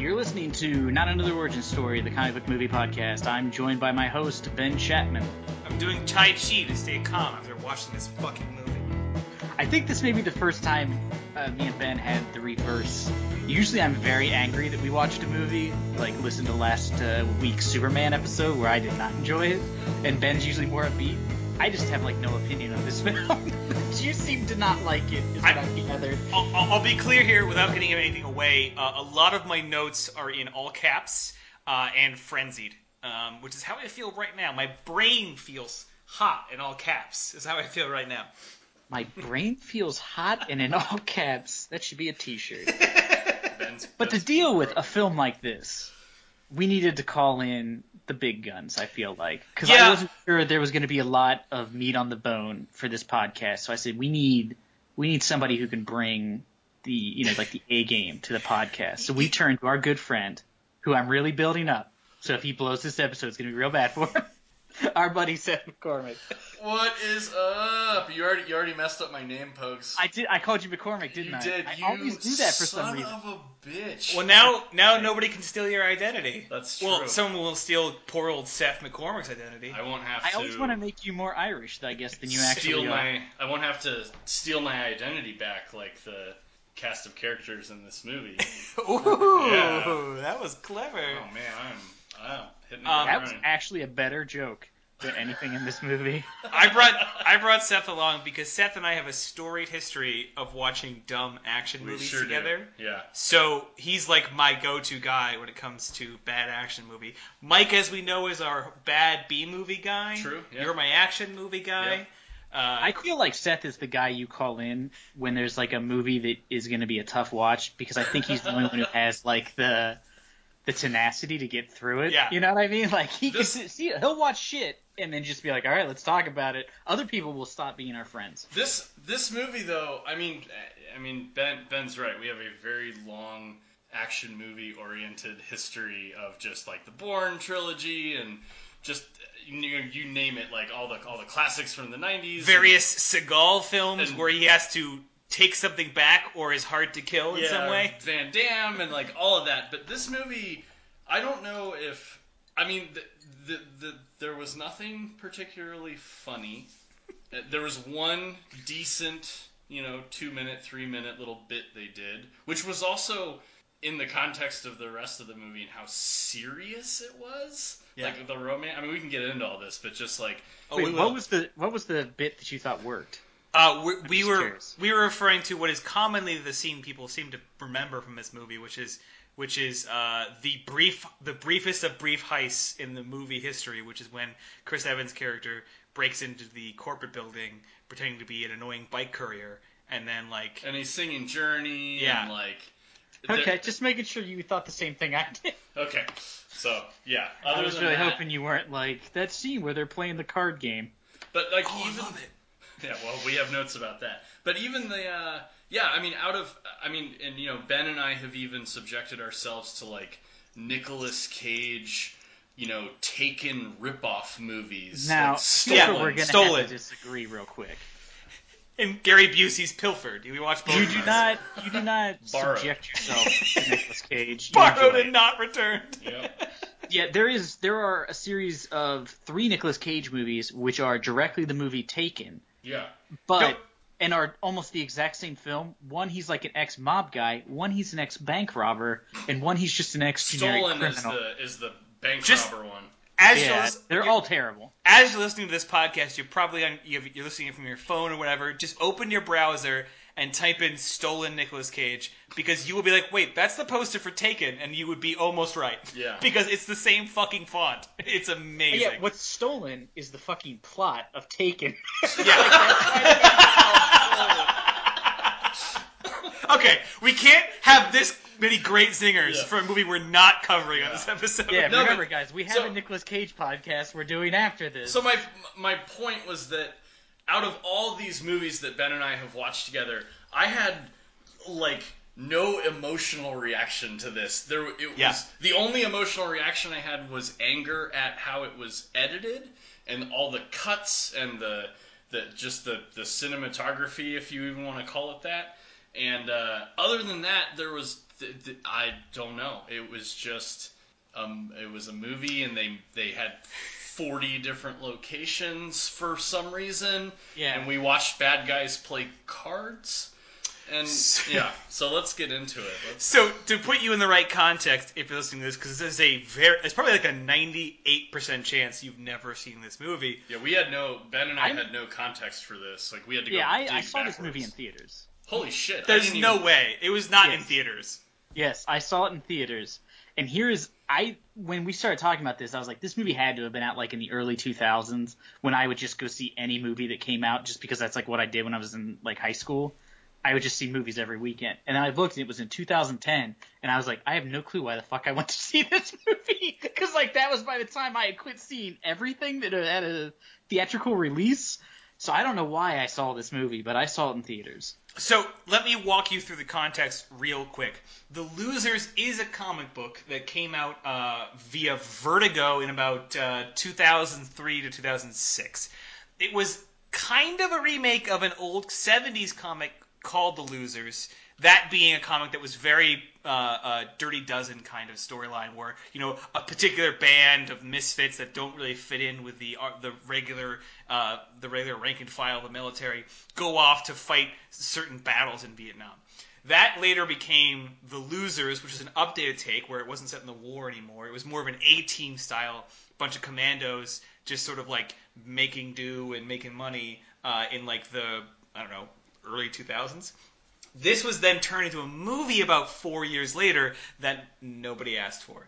You're listening to Not Another Origin Story, the comic book movie podcast. I'm joined by my host, Ben Chapman. I'm doing Tai Chi to stay calm after watching this fucking movie. I think this may be the first time me and Ben had the reverse. Usually I'm very angry that we watched a movie, like listen to last week's Superman episode where I did not enjoy it, and Ben's usually more upbeat. I just have, like, no opinion on this film. You seem to not like it, is what I've gathered. I'll be clear here without getting anything away. A lot of my notes are in all caps and frenzied, which is how I feel right now. My brain feels hot in all caps is how I feel right now. My brain feels hot and in all caps. That should be a T-shirt. But to deal with a film like this, we needed to call in the big guns, I feel like. Because I wasn't sure there was going to be a lot of meat on the bone for this podcast. So I said, we need somebody who can bring the, you know, like the A game to the podcast. So we turned to our good friend, who I'm really building up. So if he blows this episode, it's going to be real bad for him. Our buddy Seth McCormick. What is up? You already messed up my name, Pokes. I called you McCormick, didn't I? You did. I always do that for some reason. Son of a bitch. Well, now nobody can steal your identity. That's true. Well, someone will steal poor old Seth McCormick's identity. I won't have to. I always want to make you more Irish, I guess, than you actually are. I won't have to steal my identity back like the cast of characters in this movie. Ooh, yeah. That was clever. Oh, man, I'm hitting the that was actually a better joke than anything in this movie. I brought Seth along because Seth and I have a storied history of watching dumb action movies together. Do. Yeah. So he's like my go-to guy when it comes to bad action movie. Mike, as we know, is our bad B movie guy. True. Yeah. You're my action movie guy. Yeah. I feel like Seth is the guy you call in when there's like a movie that is going to be a tough watch, because I think he's the only one who has like the tenacity to get through it. Yeah. You know what I mean? Like he'll watch shit and then just be like, all right, let's talk about it. Other people will stop being our friends. This movie, though, I mean, Ben's right. We have a very long action movie oriented history of just like the Bourne trilogy and just, you name it, like all the classics from the 90s. Various Seagal films where he has to take something back or is hard to kill in some way. Van Damme and like all of that. But this movie, I don't know if, I mean, there was nothing particularly funny. There was one decent, 2 minute, 3 minute little bit they did, which was also in the context of the rest of the movie and how serious it was. Yeah. Like the romance. I mean, we can get into all this, but just like, what was the bit that you thought worked? We were referring to what is commonly the scene people seem to remember from this movie, which is the briefest of brief heists in the movie history, which is when Chris Evans' character breaks into the corporate building pretending to be an annoying bike courier, and then like, and he's singing Journey, and like. Okay, just making sure you thought the same thing I did. Okay, so yeah, I was really hoping you weren't like that scene where they're playing the card game. But like, I love it. Yeah, well, we have notes about that. But even the, Ben and I have even subjected ourselves to, like, Nicolas Cage, Taken ripoff movies. Now, we're going to have to disagree real quick. And Gary Busey's Pilfered. We watch both. You do not subject yourself to Nicolas Cage. Borrowed and not returned. Yep. Yeah, there are a series of 3 Nicolas Cage movies which are directly the movie Taken. Yeah. And are almost the exact same film. One, he's like an ex-mob guy. One, he's an ex-bank robber. And one, he's just an ex-generic criminal. Stolen is the bank robber one. They're all terrible. As you're listening to this podcast, you're listening from your phone or whatever. Just open your browser and type in Stolen Nicolas Cage, because you will be like, wait, that's the poster for Taken, and you would be almost right. Yeah. Because it's the same fucking font. It's amazing. Yeah, what's stolen is the fucking plot of Taken. Yeah. Okay, we can't have this many great singers for a movie we're not covering on this episode. Yeah, guys, we have a Nicolas Cage podcast we're doing after this. So my point was that out of all these movies that Ben and I have watched together, I had, like, no emotional reaction to this. The only emotional reaction I had was anger at how it was edited and all the cuts and the cinematography, if you even want to call it that. And other than that, there was I don't know. It was just, it was a movie, and they had 40 different locations for some reason. Yeah. And we watched bad guys play cards. And yeah, so let's get into it. So to put you in the right context, if you're listening to this, because this is it's probably like a 98% chance you've never seen this movie. Yeah, we had Ben and I had no context for this. Like we had to go. Yeah, I saw backwards. This movie in theaters. Holy shit! There's no way it was not in theaters. Yes, I saw it in theaters. And when we started talking about this, I was like, this movie had to have been out like in the early 2000s when I would just go see any movie that came out, just because that's like what I did when I was in like high school. I would just see movies every weekend. And I looked, and it was in 2010, and I was like, I have no clue why the fuck I went to see this movie, because like that was by the time I had quit seeing everything that had a theatrical release. So I don't know why I saw this movie, but I saw it in theaters. So let me walk you through the context real quick. The Losers is a comic book that came out via Vertigo in about 2003 to 2006. It was kind of a remake of an old 70s comic called The Losers, that being a comic that was very Dirty Dozen kind of storyline, where a particular band of misfits that don't really fit in with the regular rank and file of the military go off to fight certain battles in Vietnam. That later became The Losers, which was an updated take where it wasn't set in the war anymore. It was more of an A-Team style, bunch of commandos just sort of like making do and making money in like the early 2000s. This was then turned into a movie about 4 years later that nobody asked for.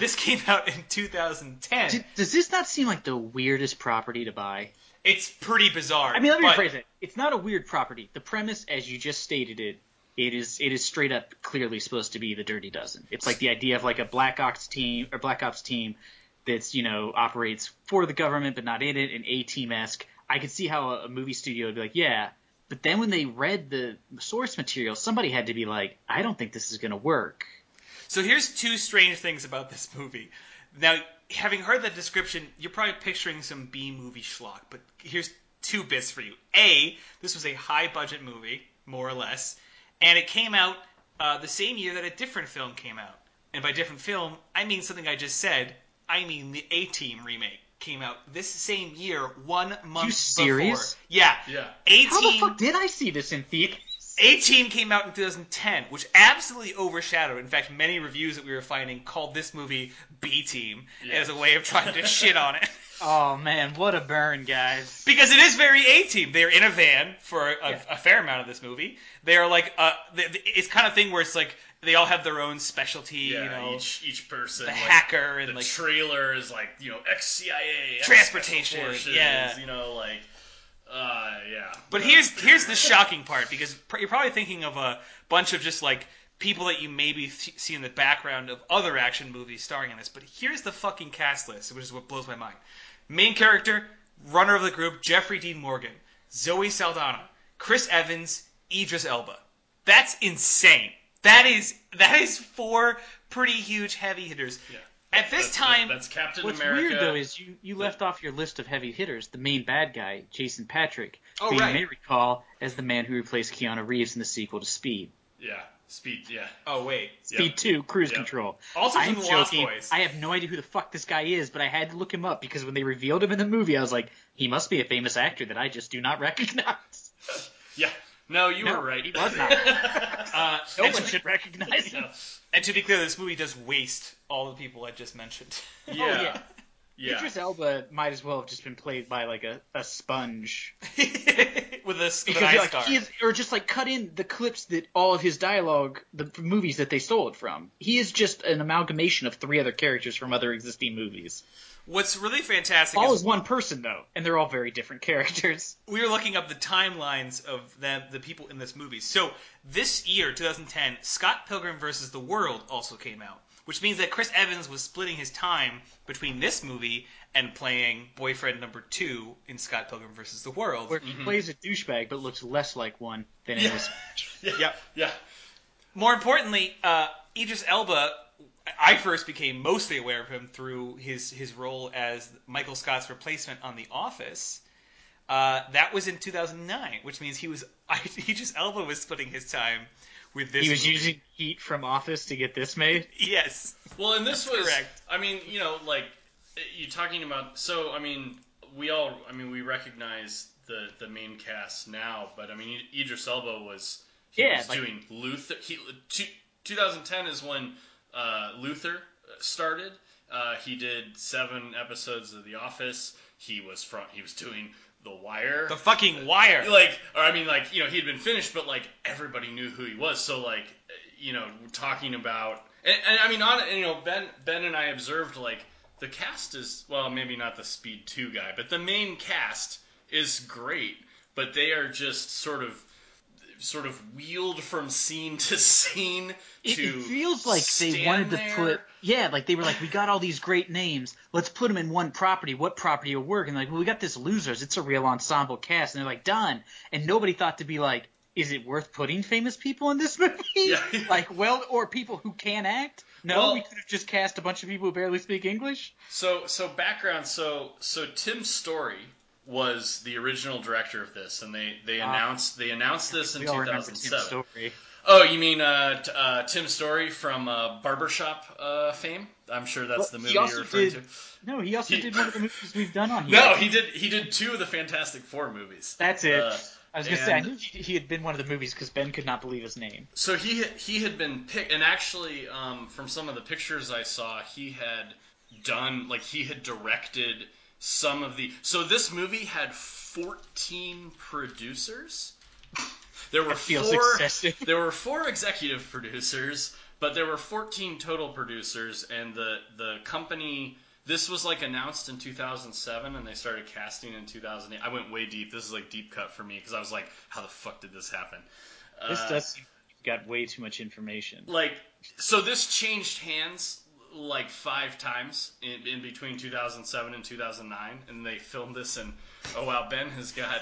This came out in 2010. Does this not seem like the weirdest property to buy? It's pretty bizarre. I mean, let me rephrase it. It's not a weird property. The premise, as you just stated it, it is straight up clearly supposed to be the Dirty Dozen. It's like the idea of like a Black Ops team that's, operates for the government but not in it, an A-Team-esque. I could see how a movie studio would be like, yeah. But then when they read the source material, somebody had to be like, I don't think this is going to work. So here's two strange things about this movie. Now, having heard that description, you're probably picturing some B-movie schlock. But here's two bits for you. A, this was a high-budget movie, more or less. And it came out the same year that a different film came out. And by different film, I mean something I just said. I mean the A-Team remake. Came out this same year, 1 month before. You serious? Before. Yeah. A-Team, how the fuck did I see this in theaters? A-Team came out in 2010, which absolutely overshadowed. In fact, many reviews that we were finding called this movie B-Team as a way of trying to shit on it. Oh, man, what a burn, guys. Because it is very A-Team. They're in a van for a fair amount of this movie. They're like, it's kind of thing where it's like, they all have their own specialty, each person. The hacker and the trailer is like, ex-CIA, transportation, forces, But here's the shocking part, because you're probably thinking of a bunch of just like people that you maybe see in the background of other action movies starring in this. But here's the fucking cast list, which is what blows my mind. Main character, runner of the group, Jeffrey Dean Morgan, Zoe Saldana, Chris Evans, Idris Elba. That's insane. That is four pretty huge heavy hitters. Yeah. At this time, that's Captain America. What's weird though is you left off your list of heavy hitters the main bad guy, Jason Patrick, who you may recall as the man who replaced Keanu Reeves in the sequel to Speed. Yeah, Speed. Yeah. Oh wait, Speed 2, Cruise Control. Also from the Lost Boys. I have no idea who the fuck this guy is, but I had to look him up because when they revealed him in the movie, I was like, he must be a famous actor that I just do not recognize. Yeah. No, you were right. He was not. No one should recognize him. And to be clear, this movie does waste all the people I just mentioned. Yeah. Oh, yeah. Idris Elba might as well have just been played by like a sponge. with an eye scar. Or just like cut in the clips that all of his dialogue, the movies that they stole it from. He is just an amalgamation of three other characters from other existing movies. What's really fantastic is... all is one person, though, and they're all very different characters. We were looking up the timelines of the people in this movie. So this year, 2010, Scott Pilgrim vs. the World also came out, which means that Chris Evans was splitting his time between this movie and playing boyfriend number 2 in Scott Pilgrim vs. the World. Where he plays a douchebag but looks less like one than it was. Yeah. More importantly, Idris Elba... I first became mostly aware of him through his role as Michael Scott's replacement on The Office. That was in 2009, which means Idris Elba was splitting his time with this. He was using heat from Office to get this made? Yes. Well, and this was correct. I mean, you know, like, you're talking about... So, I mean, we recognize the main cast now, but, I mean, Idris Elba was... He was doing Luther. 2010 is when Luther started. He did 7 episodes of The Office. He was doing The Wire. The fucking Wire. He'd been finished, but, like, everybody knew who he was. So, like, you know, we're talking about... And I mean, Ben and I observed, like, the cast is... Well, maybe not the Speed 2 guy, but the main cast is great. But they are just sort of wheeled from scene to scene. It feels like they wanted to put... Yeah, like they were like, we got all these great names. Let's put them in one property. What property will work? And like, well, we got this Losers. It's a real ensemble cast. And they're like, done. And nobody thought to be like, is it worth putting famous people in this movie? Yeah. Or people who can act? No, we could have just cast a bunch of people who barely speak English. So background. So Tim Story was the original director of this, and they announced this in 2007. Oh, you mean Tim Story from Barbershop fame? I'm sure that's the movie you're referring to. No, he also did one of the movies we've done on here. No, he did 2 of the Fantastic Four movies. That's it. I was going to say, I knew he had been one of the movies because Ben could not believe his name. So he had been picked, and actually from some of the pictures I saw, he had directed some of the... So this movie had 14 producers. There were 4 executive producers, but there were 14 total producers, and the company... This was announced in 2007, and they started casting in 2008. I went way deep. This is deep cut for me because I was like, how the fuck did this happen? This does seem like you've got way too much information. So this changed hands 5 times in between 2007 and 2009, and they filmed this, and oh wow, Ben has got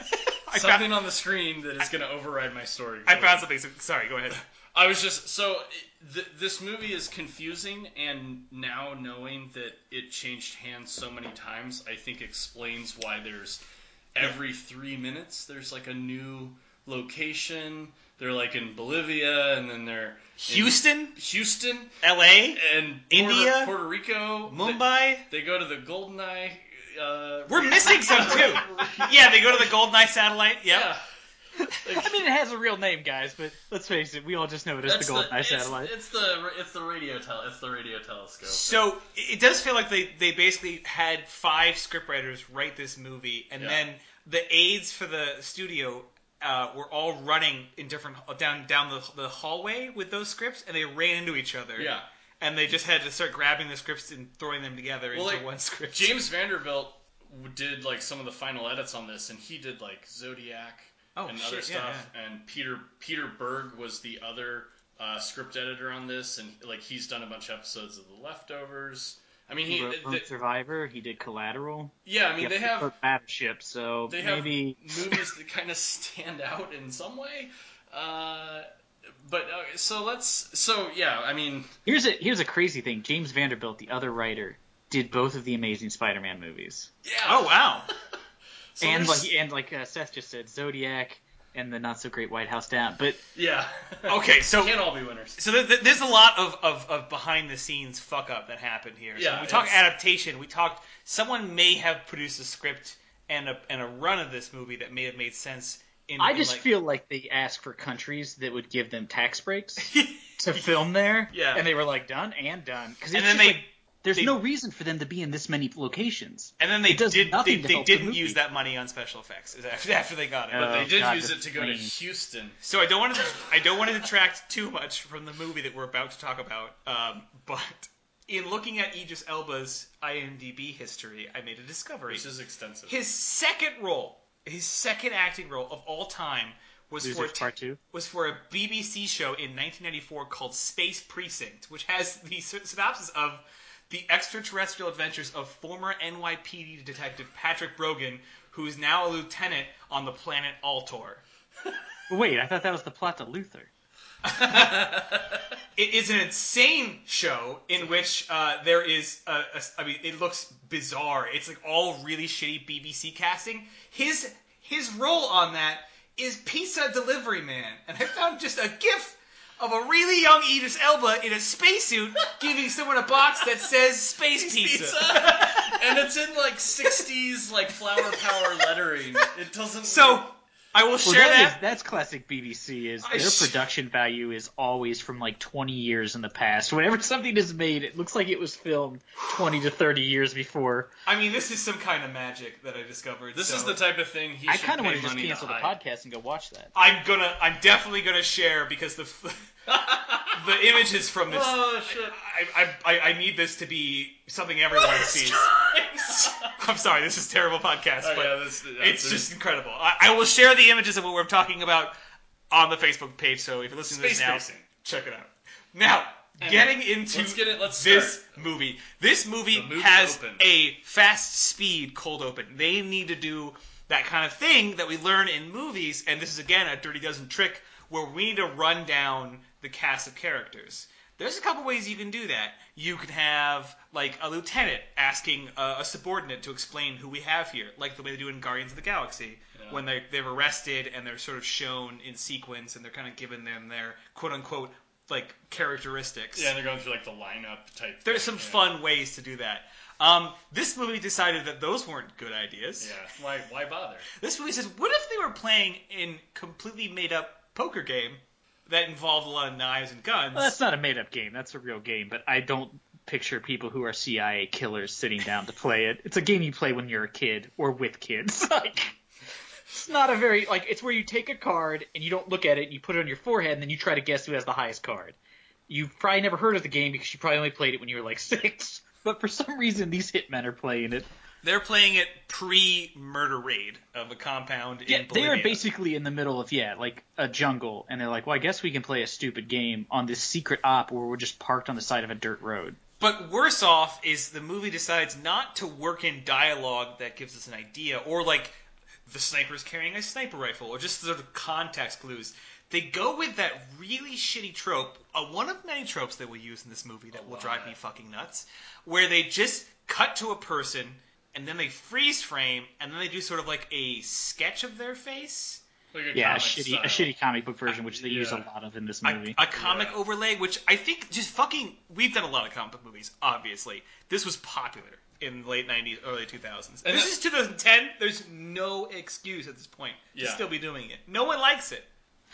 something on the screen that is going to override my story. I found something. Sorry, go ahead. I was just... So this movie is confusing, and now knowing that it changed hands so many times, I think explains why there's every 3 minutes there's a new location. They're in Bolivia, and then they're... Houston? L.A.? And India? Puerto Rico? Mumbai? They go to the Goldeneye... We're missing some, too. Yeah, they go to the Goldeneye satellite. Yep. Yeah. I mean, it has a real name, guys, but let's face it, we all just know it as the Goldeneye satellite. It's the radio telescope. So it does feel like they basically had 5 scriptwriters write this movie, and then the aides for the studio were all running in different down the hallway with those scripts, and they ran into each other. Yeah. And they just had to start grabbing the scripts and throwing them together into one script. James Vanderbilt did some of the final edits on this, and he did Zodiac. Oh, and other stuff, yeah. And Peter Berg was the other script editor on this, and he's done a bunch of episodes of The Leftovers. I mean, he wrote from Survivor. He did Collateral. Yeah, I mean, they have Battleship, so they maybe have movies that kind of stand out in some way. I mean, here's a crazy thing. James Vanderbilt, the other writer, did both of the Amazing Spider-Man movies. Yeah. Oh wow. So and Seth just said, Zodiac and the not so great White House Down. But yeah, okay, so can't all be winners. So there's a lot of behind the scenes fuck up that happened here. So yeah, when we talk adaptation, we talked someone may have produced a script and a run of this movie that may have made sense. I just feel like they asked for countries that would give them tax breaks to film there, yeah, and they were done. Cause and then they. There's no reason for them to be in this many locations. And then they didn't use that money on special effects after they got it. But they did use it to go to Houston. So I don't want to detract too much from the movie that we're about to talk about. But in looking at Idris Elba's IMDb history, I made a discovery. Which is extensive. His second acting role of all time was for a BBC show in 1994 called Space Precinct, which has the synopsis of... The extraterrestrial adventures of former NYPD detective Patrick Brogan, who is now a lieutenant on the planet Altor. Wait, I thought that was the plot to Luther. It is an insane show in which there is it looks bizarre. It's all really shitty BBC casting. His role on that is Pizza Delivery Man, and I found just a gif of a really young Idris Elba in a spacesuit giving someone a box that says space pizza. And it's in like 60s like flower power lettering. It doesn't. So really... I will share that. That's classic BBC. Is their production value is always from like 20 years in the past. Whenever something is made, it looks like it was filmed 20 to 30 years before. I mean, this is some kind of magic that I discovered. This is the type of thing he should pay money to hide. I kind of want to just cancel the podcast and go watch that. I'm definitely gonna share because the the images from this. Oh shit! I need this to be something everyone sees. I'm sorry, this is a terrible podcast, but it's just incredible. I will share the images of what we're talking about on the Facebook page, so if you're listening to this now, check it out. Now, let's get into this movie. This movie has a fast speed cold open. They need to do that kind of thing that we learn in movies, and this is, again, a Dirty Dozen trick where we need to run down the cast of characters. There's a couple ways you can do that. You can have, like, a lieutenant asking a subordinate to explain who we have here, like the way they do in Guardians of the Galaxy, when they're arrested and they're sort of shown in sequence and they're kind of given them their quote-unquote, like, characteristics. Yeah, and they're going through, like, the lineup type. There's some fun ways to do that. This movie decided that those weren't good ideas. Yeah, why bother? This movie says, what if they were playing a completely made-up poker game that involved a lot of knives and guns? Well, that's not a made-up game. That's a real game. But I don't picture people who are CIA killers sitting down to play it. It's a game you play when you're a kid or with kids. Like, it's not a very... Like, it's where you take a card and you don't look at it and you put it on your forehead and then you try to guess who has the highest card. You've probably never heard of the game because you probably only played it when you were like 6. But for some reason, these hitmen are playing it. They're playing it pre-murder raid of a compound in Bolivia. They are basically in the middle of, like a jungle. And they're like, well, I guess we can play a stupid game on this secret op where we're just parked on the side of a dirt road. But worse off is the movie decides not to work in dialogue that gives us an idea. Or, like, the sniper's carrying a sniper rifle. Or just sort of context clues. They go with that really shitty trope, one of many tropes that we use in this movie that will drive me fucking nuts, where they just cut to a person... And then they freeze frame, and then they do sort of like a sketch of their face. Like a shitty comic book version, which they use a lot of in this movie. A comic overlay, which I think just fucking... We've done a lot of comic book movies, obviously. This was popular in the late 90s, early 2000s. And this is 2010. There's no excuse at this point to still be doing it. No one likes it.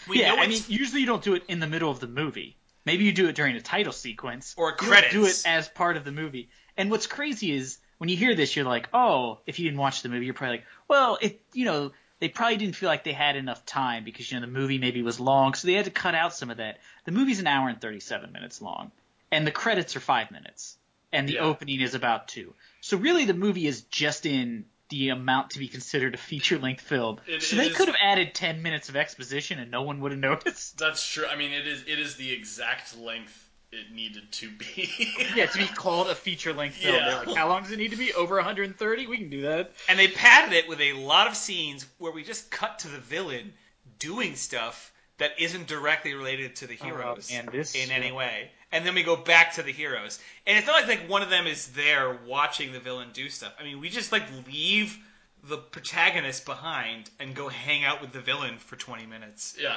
Usually you don't do it in the middle of the movie. Maybe you do it during a title sequence. Or credits. You don't do it as part of the movie. And what's crazy is... When you hear this, you're like, oh, if you didn't watch the movie, you're probably like, well, they probably didn't feel like they had enough time because, the movie maybe was long, so they had to cut out some of that. The movie's an hour and 37 minutes long, and the credits are 5 minutes, and the opening is about 2. So really the movie is just in the amount to be considered a feature-length film. They could have added 10 minutes of exposition, and no one would have noticed. That's true. I mean, it is the exact length it needed to be. To be called a feature-length film. Yeah. Like, how long does it need to be? Over 130? We can do that. And they padded it with a lot of scenes where we just cut to the villain doing stuff that isn't directly related to the heroes in any way. And then we go back to the heroes. And it's not like one of them is there watching the villain do stuff. I mean, we just leave the protagonist behind and go hang out with the villain for 20 minutes. Yeah,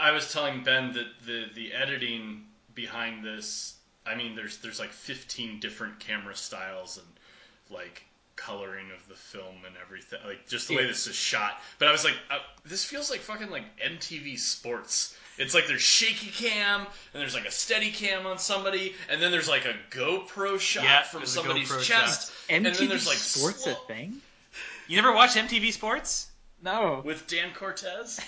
I was telling Ben that the editing behind this, I mean, there's 15 different camera styles and, coloring of the film and everything. Just the way this is shot. But I was like, this feels like fucking, MTV Sports. It's like there's shaky cam, and there's, a steady cam on somebody, and then there's, a GoPro shot from somebody's chest. And then there's, Sports a thing? You never watched MTV Sports? No. With Dan Cortez?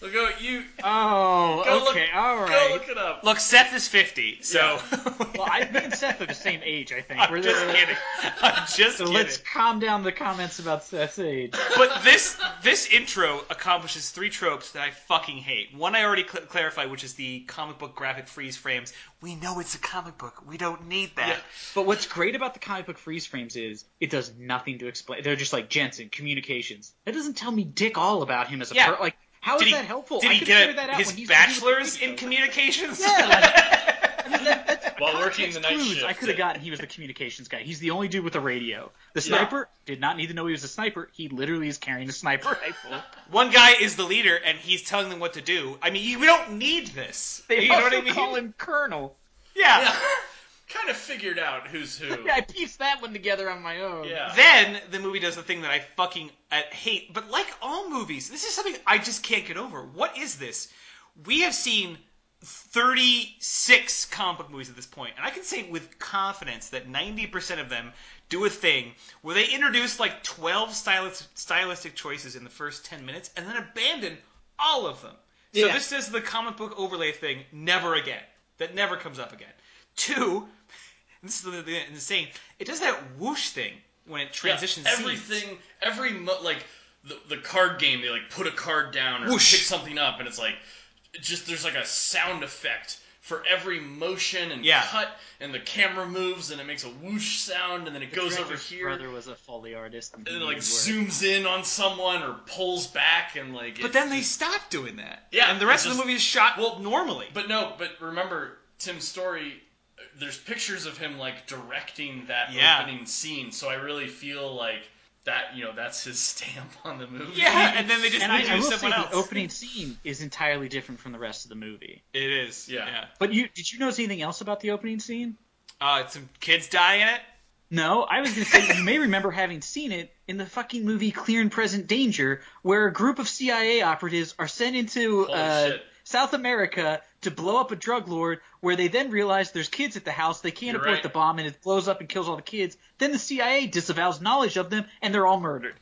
Look at you. Oh, okay, all right. Go look it up. Look, Seth is 50, so... Well, me and Seth are the same age, I think. We're just kidding. I'm just kidding. Let's calm down the comments about Seth's age. But this intro accomplishes 3 tropes that I fucking hate. One I already clarified, which is the comic book graphic freeze frames. We know it's a comic book. We don't need that. Yeah. But what's great about the comic book freeze frames is it does nothing to explain. They're just like, Jensen, communications. That doesn't tell me dick all about him as a person. How is that helpful? Did he get his bachelor's in communications? Yeah, While working the night shift. I could have gotten he was the communications guy. He's the only dude with a radio. The sniper did not need to know he was a sniper. He literally is carrying a sniper rifle. One guy is the leader, and he's telling them what to do. I mean, we don't need this. They you also know what I mean? Call him Colonel. Yeah. Kind of figured out who's who. Yeah, I pieced that one together on my own. Yeah. Then the movie does the thing that I fucking hate. But like all movies, this is something I just can't get over. What is this? We have seen 36 comic book movies at this point, and I can say with confidence that 90% of them do a thing where they introduce like 12 stylistic choices in the first 10 minutes and then abandon all of them. So this is the comic book overlay thing, never again. That never comes up again. Two, this is insane, it does that whoosh thing when it transitions everything, like the card game, they like put a card down or whoosh. Pick something up, and it's like... Just there's like a sound effect for every motion and cut, and the camera moves, and it makes a whoosh sound, and then it goes over here. Brother was a Foley artist, and it like zooms in on someone or pulls back, and like. But then they stop doing that. Yeah, and the rest of the movie is shot normally. But no, but remember Tim Story. There's pictures of him like directing that opening scene, so I really feel like that, you know, that's his stamp on the movie. Yeah, and then they just do someone else. The opening scene is entirely different from the rest of the movie. It is, yeah. But did you notice anything else about the opening scene? Some kids die in it? No, I was going to say, you may remember having seen it in the fucking movie Clear and Present Danger, where a group of CIA operatives are sent into South America to blow up a drug lord, where they then realize there's kids at the house, they can't abort the bomb, and it blows up and kills all the kids. Then the CIA disavows knowledge of them, and they're all murdered.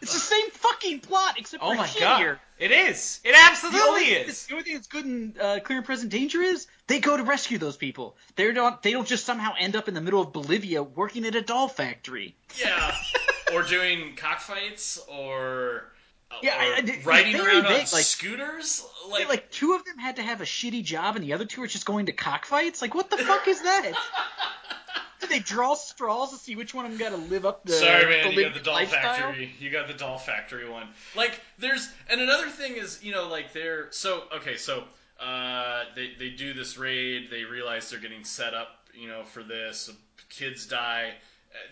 It's the same fucking plot, except for shittier. It is. It absolutely is. The only thing that's good in Clear and Present Danger is they go to rescue those people. They don't just somehow end up in the middle of Bolivia working at a doll factory. Yeah, or doing cockfights, or... Yeah, riding around on scooters? Like, two of them had to have a shitty job, and the other two are just going to cockfights? Like, what the fuck is that? Do they draw straws to see which one of them got to live up the lifestyle? Sorry, man, you got the doll factory. You got the doll factory one. Like, there's... And another thing is, you know, like, they're... So, okay, so they do this raid. They realize they're getting set up, you know, for this. Kids die.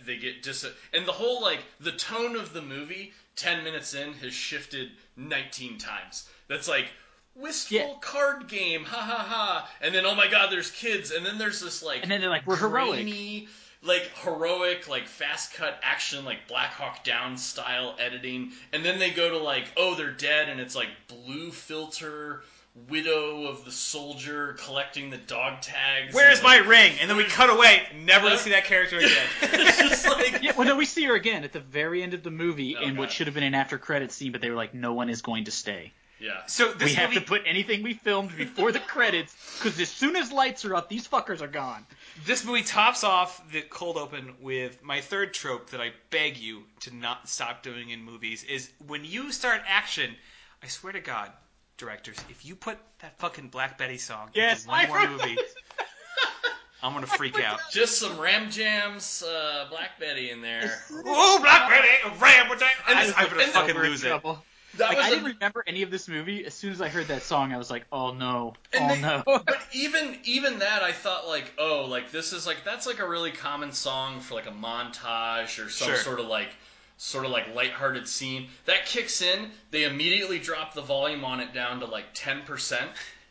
They get and the whole, like, the tone of the movie... 10 minutes in has shifted 19 times. That's like, wistful card game, ha ha ha. And then, oh my God, there's kids. And then there's this like... And then they're like, we're grainy, heroic, like fast cut action, like Black Hawk Down style editing. And then they go to like, oh, they're dead. And it's like blue filter... widow of the soldier collecting the dog tags. Where's my ring? And then we cut away, never to see that character again. It's just like... Yeah, well, no, we see her again at the very end of the movie in what should have been an after credits scene, but they were like, no one is going to stay. Yeah. So this we have to put anything we filmed before the credits, because as soon as lights are up, these fuckers are gone. This movie tops off the cold open with my third trope that I beg you to not stop doing in movies, is when you start action, I swear to God... Directors, if you put that fucking Black Betty song in one more movie, I'm gonna freak out. Just some Ram Jam's Black Betty in there. Oh, Black Betty, Ram Jam! I'm gonna fucking lose it. Like, I didn't remember any of this movie. As soon as I heard that song, I was like, oh no, no. But even that, I thought like, oh, like this is like that's like a really common song for like a montage or some sort of like lighthearted scene. That kicks in, they immediately drop the volume on it down to like 10%.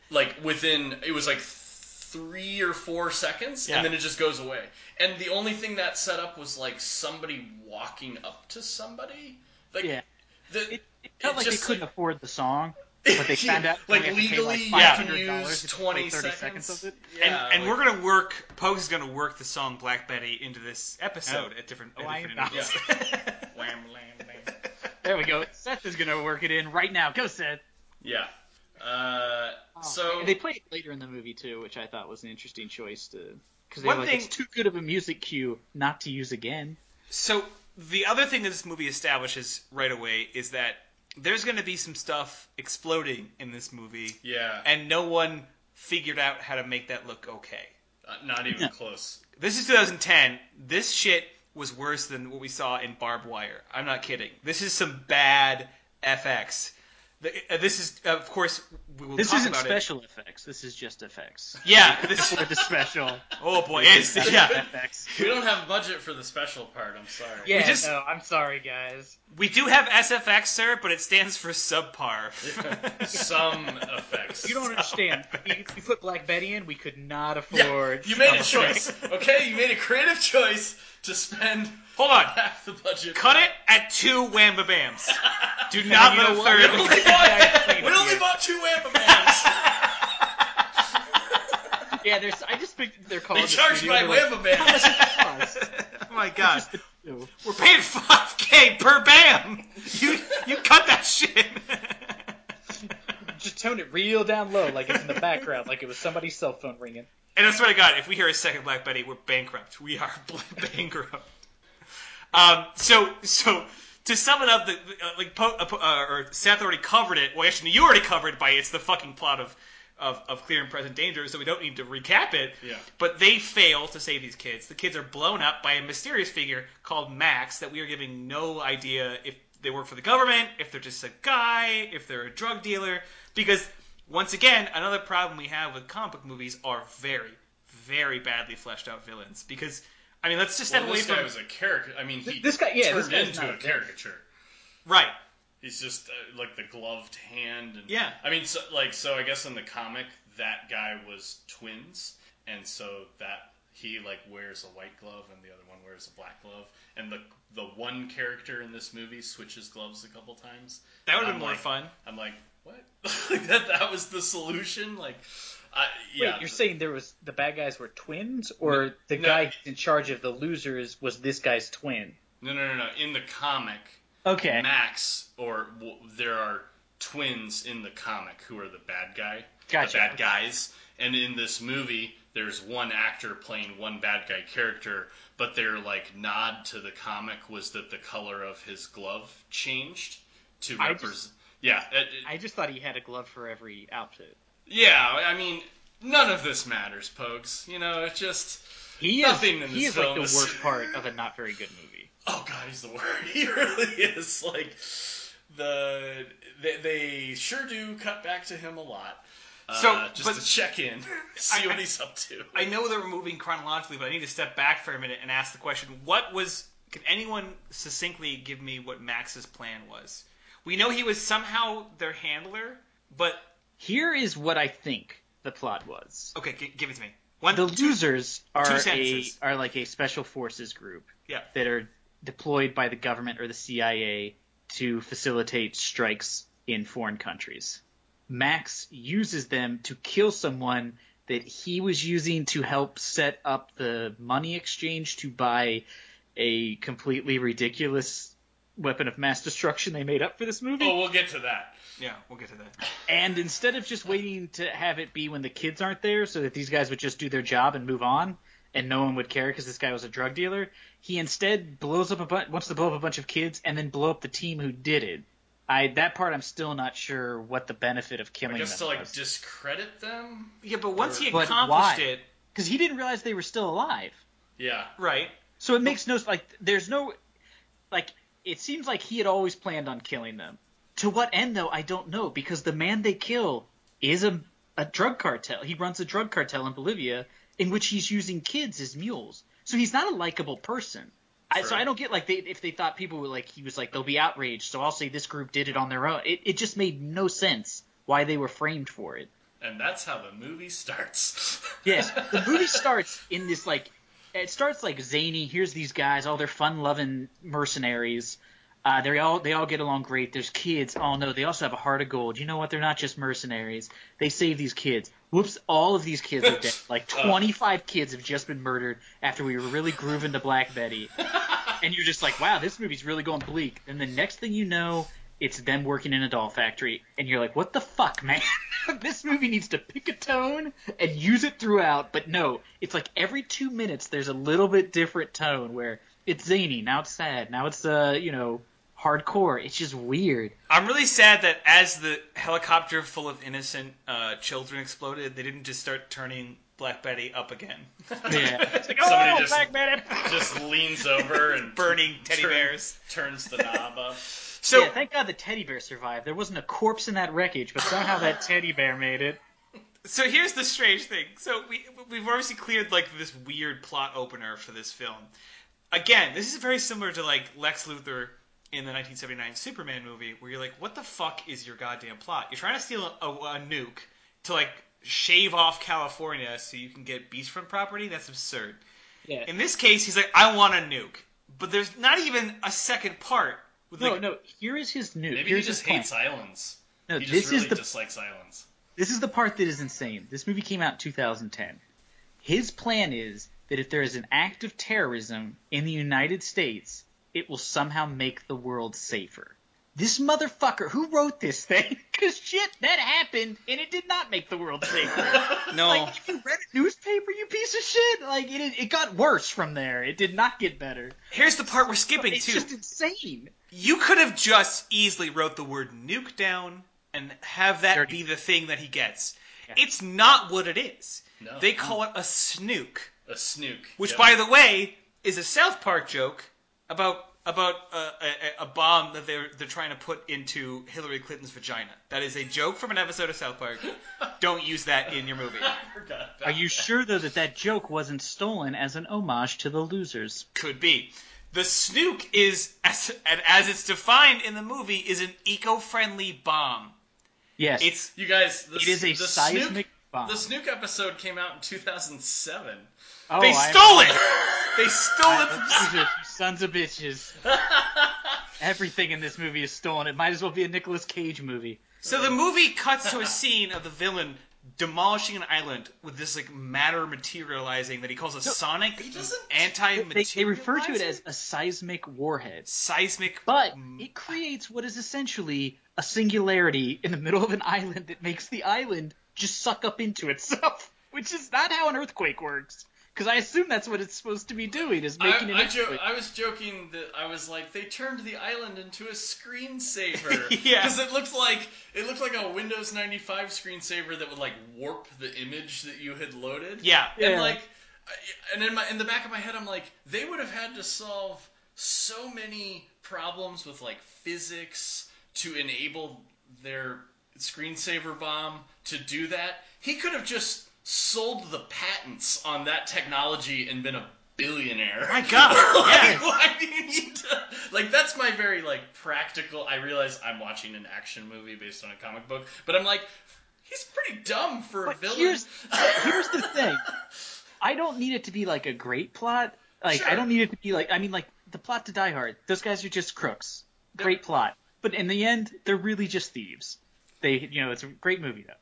Like within, it was like 3 or 4 seconds, and then it just goes away. And the only thing that set up was like somebody walking up to somebody. Like, it felt like they couldn't afford the song. But they found out like legally, like you can use 20 seconds of it. Yeah, and like, we're gonna work. Pogue's gonna work the song Black Betty into this episode at different. Wham, lam, lam. There we go. Seth is gonna work it in right now. Go, Seth. Yeah. So they play it later in the movie too, which I thought was an interesting choice to because they're like, it's too good of a music cue not to use again. So the other thing that this movie establishes right away is that there's going to be some stuff exploding in this movie. Yeah. And no one figured out how to make that look okay. Not even close. This is 2010. This shit was worse than what we saw in Barbed Wire. I'm not kidding. This is some bad FX. This is, of course, we will this talk about it. This isn't special effects. This is just effects. Yeah. This is the special. Oh, boy. Effects. We don't have budget for the special part. I'm sorry. Yeah, no, I'm sorry, guys. We do have SFX, sir, but it stands for subpar. Some effects. You don't understand. You put Black Betty in, we could not afford... Yeah, you made a choice, okay? You made a creative choice to spend... Hold on. Half the budget. Cut it at 2 Wamba-Bams. Do not let a third. We only bought 2 Wamba-Bams. Yeah, there's. I just think they're called. They charged by Wamba-Bams. How much does it cost? Oh my god. We're paying $5,000 per bam. You cut that shit. Just tone it real down low, like it's in the background, like it was somebody's cell phone ringing. And I swear to God, if we hear a second Black Betty, we're bankrupt. We are bankrupt. So to sum it up, or Seth already covered it. Well, actually, you already covered it by it's the fucking plot of Clear and Present Danger, so we don't need to recap it. Yeah. But they fail to save these kids. The kids are blown up by a mysterious figure called Max that we are giving no idea if they work for the government, if they're just a guy, if they're a drug dealer. Because once again, another problem we have with comic book movies are very, very badly fleshed out villains. Because I mean, let's just step away from... This guy was a caricature. I mean, he turned into a caricature. Right. He's just, like, the gloved hand. And, yeah. I mean, so I guess in the comic, that guy was twins, and so that he, like, wears a white glove, and the other one wears a black glove, and the one character in this movie switches gloves a couple times. That would have been more fun. I'm like, what? Like, that was the solution? Like... yeah. Wait, you're saying the bad guys were twins, or the guy in charge of the losers was this guy's twin? No. In the comic, Max, there are twins in the comic who are the bad guy, gotcha. The bad guys, and in this movie, there's one actor playing one bad guy character, but their like nod to the comic was that the color of his glove changed to represent. Yeah, I just thought he had a glove for every outfit. Yeah, I mean, none of this matters, Pogues. You know, it's just nothing in this film. He is like the worst part of a not very good movie. Oh God, he's the worst. He really is. Like they sure do cut back to him a lot. To check in, see what he's up to. I know that we're moving chronologically, but I need to step back for a minute and ask the question: Can anyone succinctly give me what Max's plan was? We know he was somehow their handler, but. Here is what I think the plot was. Okay, give it to me. Losers are like a special forces group that are deployed by the government or the CIA to facilitate strikes in foreign countries. Max uses them to kill someone that he was using to help set up the money exchange to buy a completely ridiculous weapon of mass destruction they made up for this movie. Oh, we'll get to that. Yeah, we'll get to that. And instead of just waiting to have it be when the kids aren't there so that these guys would just do their job and move on and no one would care because this guy was a drug dealer, he instead wants to blow up a bunch of kids and then blow up the team who did it. That part I'm still not sure what the benefit of killing them was. I guess to, like, discredit them? Yeah, but once he accomplished it... Because he didn't realize they were still alive. Yeah. Right. So it makes no... Like, there's no... Like, it seems like he had always planned on killing them. To what end, though, I don't know, because the man they kill is a drug cartel. He runs a drug cartel in Bolivia in which he's using kids as mules. So he's not a likable person. So I don't get, like, if they thought people were, like, he was like, they'll be outraged, so I'll say this group did it on their own. It just made no sense why they were framed for it. And that's how the movie starts. Yes, the movie starts in this, like, it starts, like, zany, here's these guys, all their fun-loving mercenaries. They all get along great. There's kids. Oh, no, they also have a heart of gold. You know what? They're not just mercenaries. They save these kids. Whoops, all of these kids are dead. Like, 25 kids have just been murdered after we were really grooving to Black Betty. And you're just like, wow, this movie's really going bleak. And the next thing you know, it's them working in a doll factory. And you're like, what the fuck, man? This movie needs to pick a tone and use it throughout. But no, it's like every 2 minutes there's a little bit different tone where it's zany, now it's sad, now it's, hardcore. It's just weird. I'm really sad that as the helicopter full of innocent children exploded, they didn't just start turning Black Betty up again. Yeah. It's like, Black Betty! Just leans over and... Burning teddy bears. Turns the knob up. So yeah, thank God the teddy bear survived. There wasn't a corpse in that wreckage, but somehow that teddy bear made it. So here's the strange thing. So we've obviously cleared like this weird plot opener for this film. Again, this is very similar to like Lex Luthor in the 1979 Superman movie, where you're like, what the fuck is your goddamn plot? You're trying to steal a nuke to like shave off California so you can get beachfront property? That's absurd. Yeah. In this case, he's like, I want a nuke. But there's not even a second part. With no, like, no, here is his nuke. Maybe he just hates islands. No, he just really dislikes islands. This is the part that is insane. This movie came out in 2010. His plan is that if there is an act of terrorism in the United States, it will somehow make the world safer. This motherfucker, who wrote this thing? Because shit, that happened, and it did not make the world safer. No. Like, you read a newspaper, you piece of shit. Like, it got worse from there. It did not get better. Here's the part we're skipping, it's too. It's just insane. You could have just easily wrote the word nuke down and have that be the thing that he gets. Yeah. It's not what it is. No. They call it a snook. A snook. Which, by the way, is a South Park joke about a bomb that they're trying to put into Hillary Clinton's vagina. That is a joke from an episode of South Park. Don't use that in your movie. Are you sure, though, that joke wasn't stolen as an homage to The Losers? Could be. The snook is, as it's defined in the movie, is an eco-friendly bomb. Yes. You guys, it is a seismic bomb. The snook episode came out in 2007. Oh, they stole it from Losers, you sons of bitches. Everything in this movie is stolen. It might as well be a Nicolas Cage movie. So the movie cuts to a scene of the villain demolishing an island with this like matter materializing that he calls a sonic anti-materializer. They refer to it as a seismic warhead. But it creates what is essentially a singularity in the middle of an island that makes the island just suck up into itself, which is not how an earthquake works. Because I assume that's what it's supposed to be doing, is making an earthquake. I was joking that I was like, they turned the island into a screensaver. Yeah. Because it looked like a Windows 95 screensaver that would like warp the image that you had loaded. Yeah. And in the back of my head, I'm like, they would have had to solve so many problems with like physics to enable their screensaver bomb to do that. He could have just sold the patents on that technology and been a billionaire. My God, yes. Why do you need to... Like, that's my very, like, practical... I realize I'm watching an action movie based on a comic book, but I'm like, he's pretty dumb for a villain. Here's the thing. I don't need it to be, like, a great plot. Like, sure. I don't need it to be, like... I mean, like, the plot to Die Hard, those guys are just crooks. Great plot. But in the end, they're really just thieves. It's a great movie, though.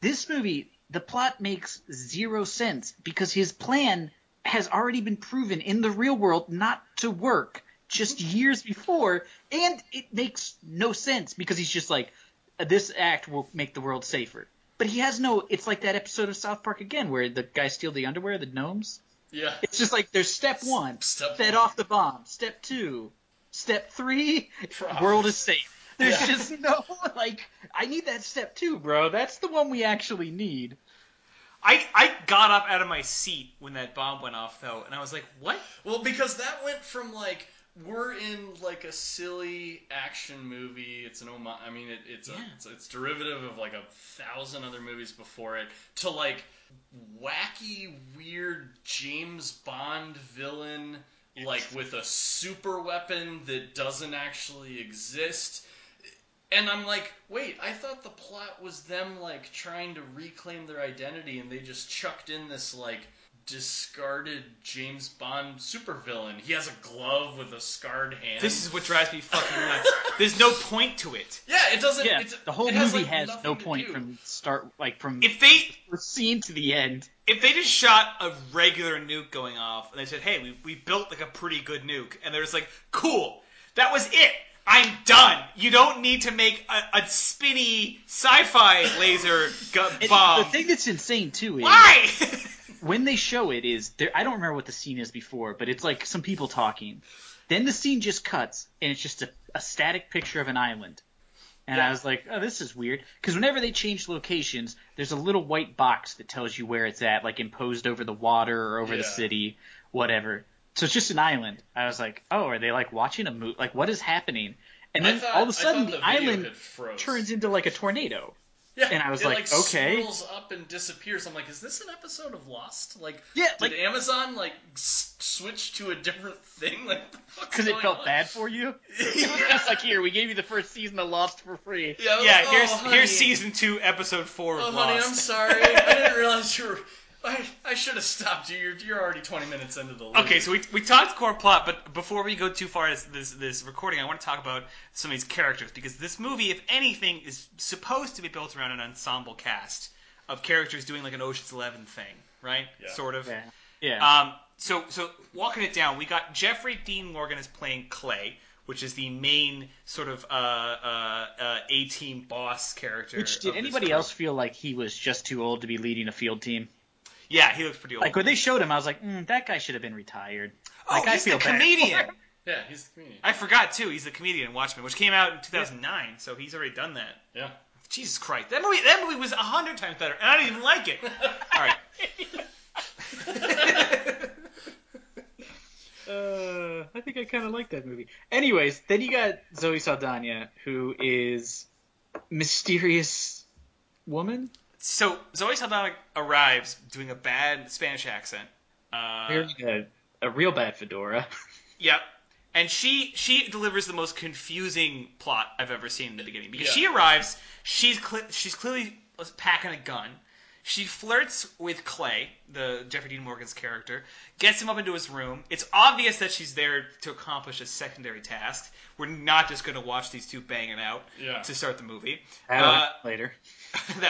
This movie... The plot makes zero sense because his plan has already been proven in the real world not to work just years before, and it makes no sense because he's just like, this act will make the world safer. But he has no – it's like that episode of South Park again where the guy steals the underwear, the gnomes. Yeah. It's just like there's step one, fed off the bomb. Step two, step three, world is safe. There's just no, like, I need that step two, bro. That's the one we actually need. I got up out of my seat when that bomb went off, though, and I was like, what? Well, because that went from, like, we're in, like, a silly action movie. It's an homage. I mean, it's derivative of, like, 1,000 other movies before it to, like, wacky, weird James Bond villain, like, with a super weapon that doesn't actually exist. And I'm like, wait, I thought the plot was them, like, trying to reclaim their identity, and they just chucked in this, like, discarded James Bond supervillain. He has a glove with a scarred hand. This is what drives me fucking nuts. There's no point to it. Yeah, it doesn't... Yeah, the whole movie has no point from start, like, from the scene to the end. If they just shot a regular nuke going off, and they said, hey, we built, like, a pretty good nuke, and they're just like, cool, that was it. I'm done. You don't need to make a spinny sci-fi laser bomb. The thing that's insane, too, is... Why? When they show it is... I don't remember what the scene is before, but it's like some people talking. Then the scene just cuts, and it's just a static picture of an island. And I was like, oh, this is weird. Because whenever they change locations, there's a little white box that tells you where it's at, like imposed over the water or over the city, whatever. So it's just an island. I was like, oh, are they, like, watching a movie? Like, what is happening? And then all of a sudden the island turns into like a tornado. Yeah, and I was like okay. It swirls up and disappears. I'm like, is this an episode of Lost? Like, yeah, did Amazon switch to a different thing? Like, the fuck's going on? Because it felt bad for you? It's like, here, we gave you the first season of Lost for free. Yeah, here's season 2, episode 4 of Lost. Oh, honey, I'm sorry. I didn't realize you were... I should have stopped you. You're already 20 minutes into the loop. Okay, so we talked core plot, but before we go too far into this recording, I want to talk about some of these characters, because this movie, if anything, is supposed to be built around an ensemble cast of characters doing like an Ocean's 11 thing, right? Yeah. Sort of. Yeah. Yeah. So walking it down, we got Jeffrey Dean Morgan is playing Clay, which is the main sort of A-Team boss character. Which, did anybody else feel like he was just too old to be leading a field team? Yeah, he looks pretty old. Like, when they showed him, I was like, that guy should have been retired. Like, oh, he's the comedian! Yeah, he's the comedian. I forgot, too. He's the comedian in Watchmen, which came out in 2009, so he's already done that. Yeah. Jesus Christ. That movie was 100 times better, and I didn't even like it. All right. I think I kind of like that movie. Anyways, then you got Zoe Saldana, who is mysterious woman? So Zoe Saldana arrives doing a bad Spanish accent, a real bad fedora. Yeah, and she delivers the most confusing plot I've ever seen in the beginning, because she arrives, she's clearly packing a gun. She flirts with Clay, the Jeffrey Dean Morgan's character, gets him up into his room. It's obvious that she's there to accomplish a secondary task. We're not just going to watch these two banging out to start the movie. That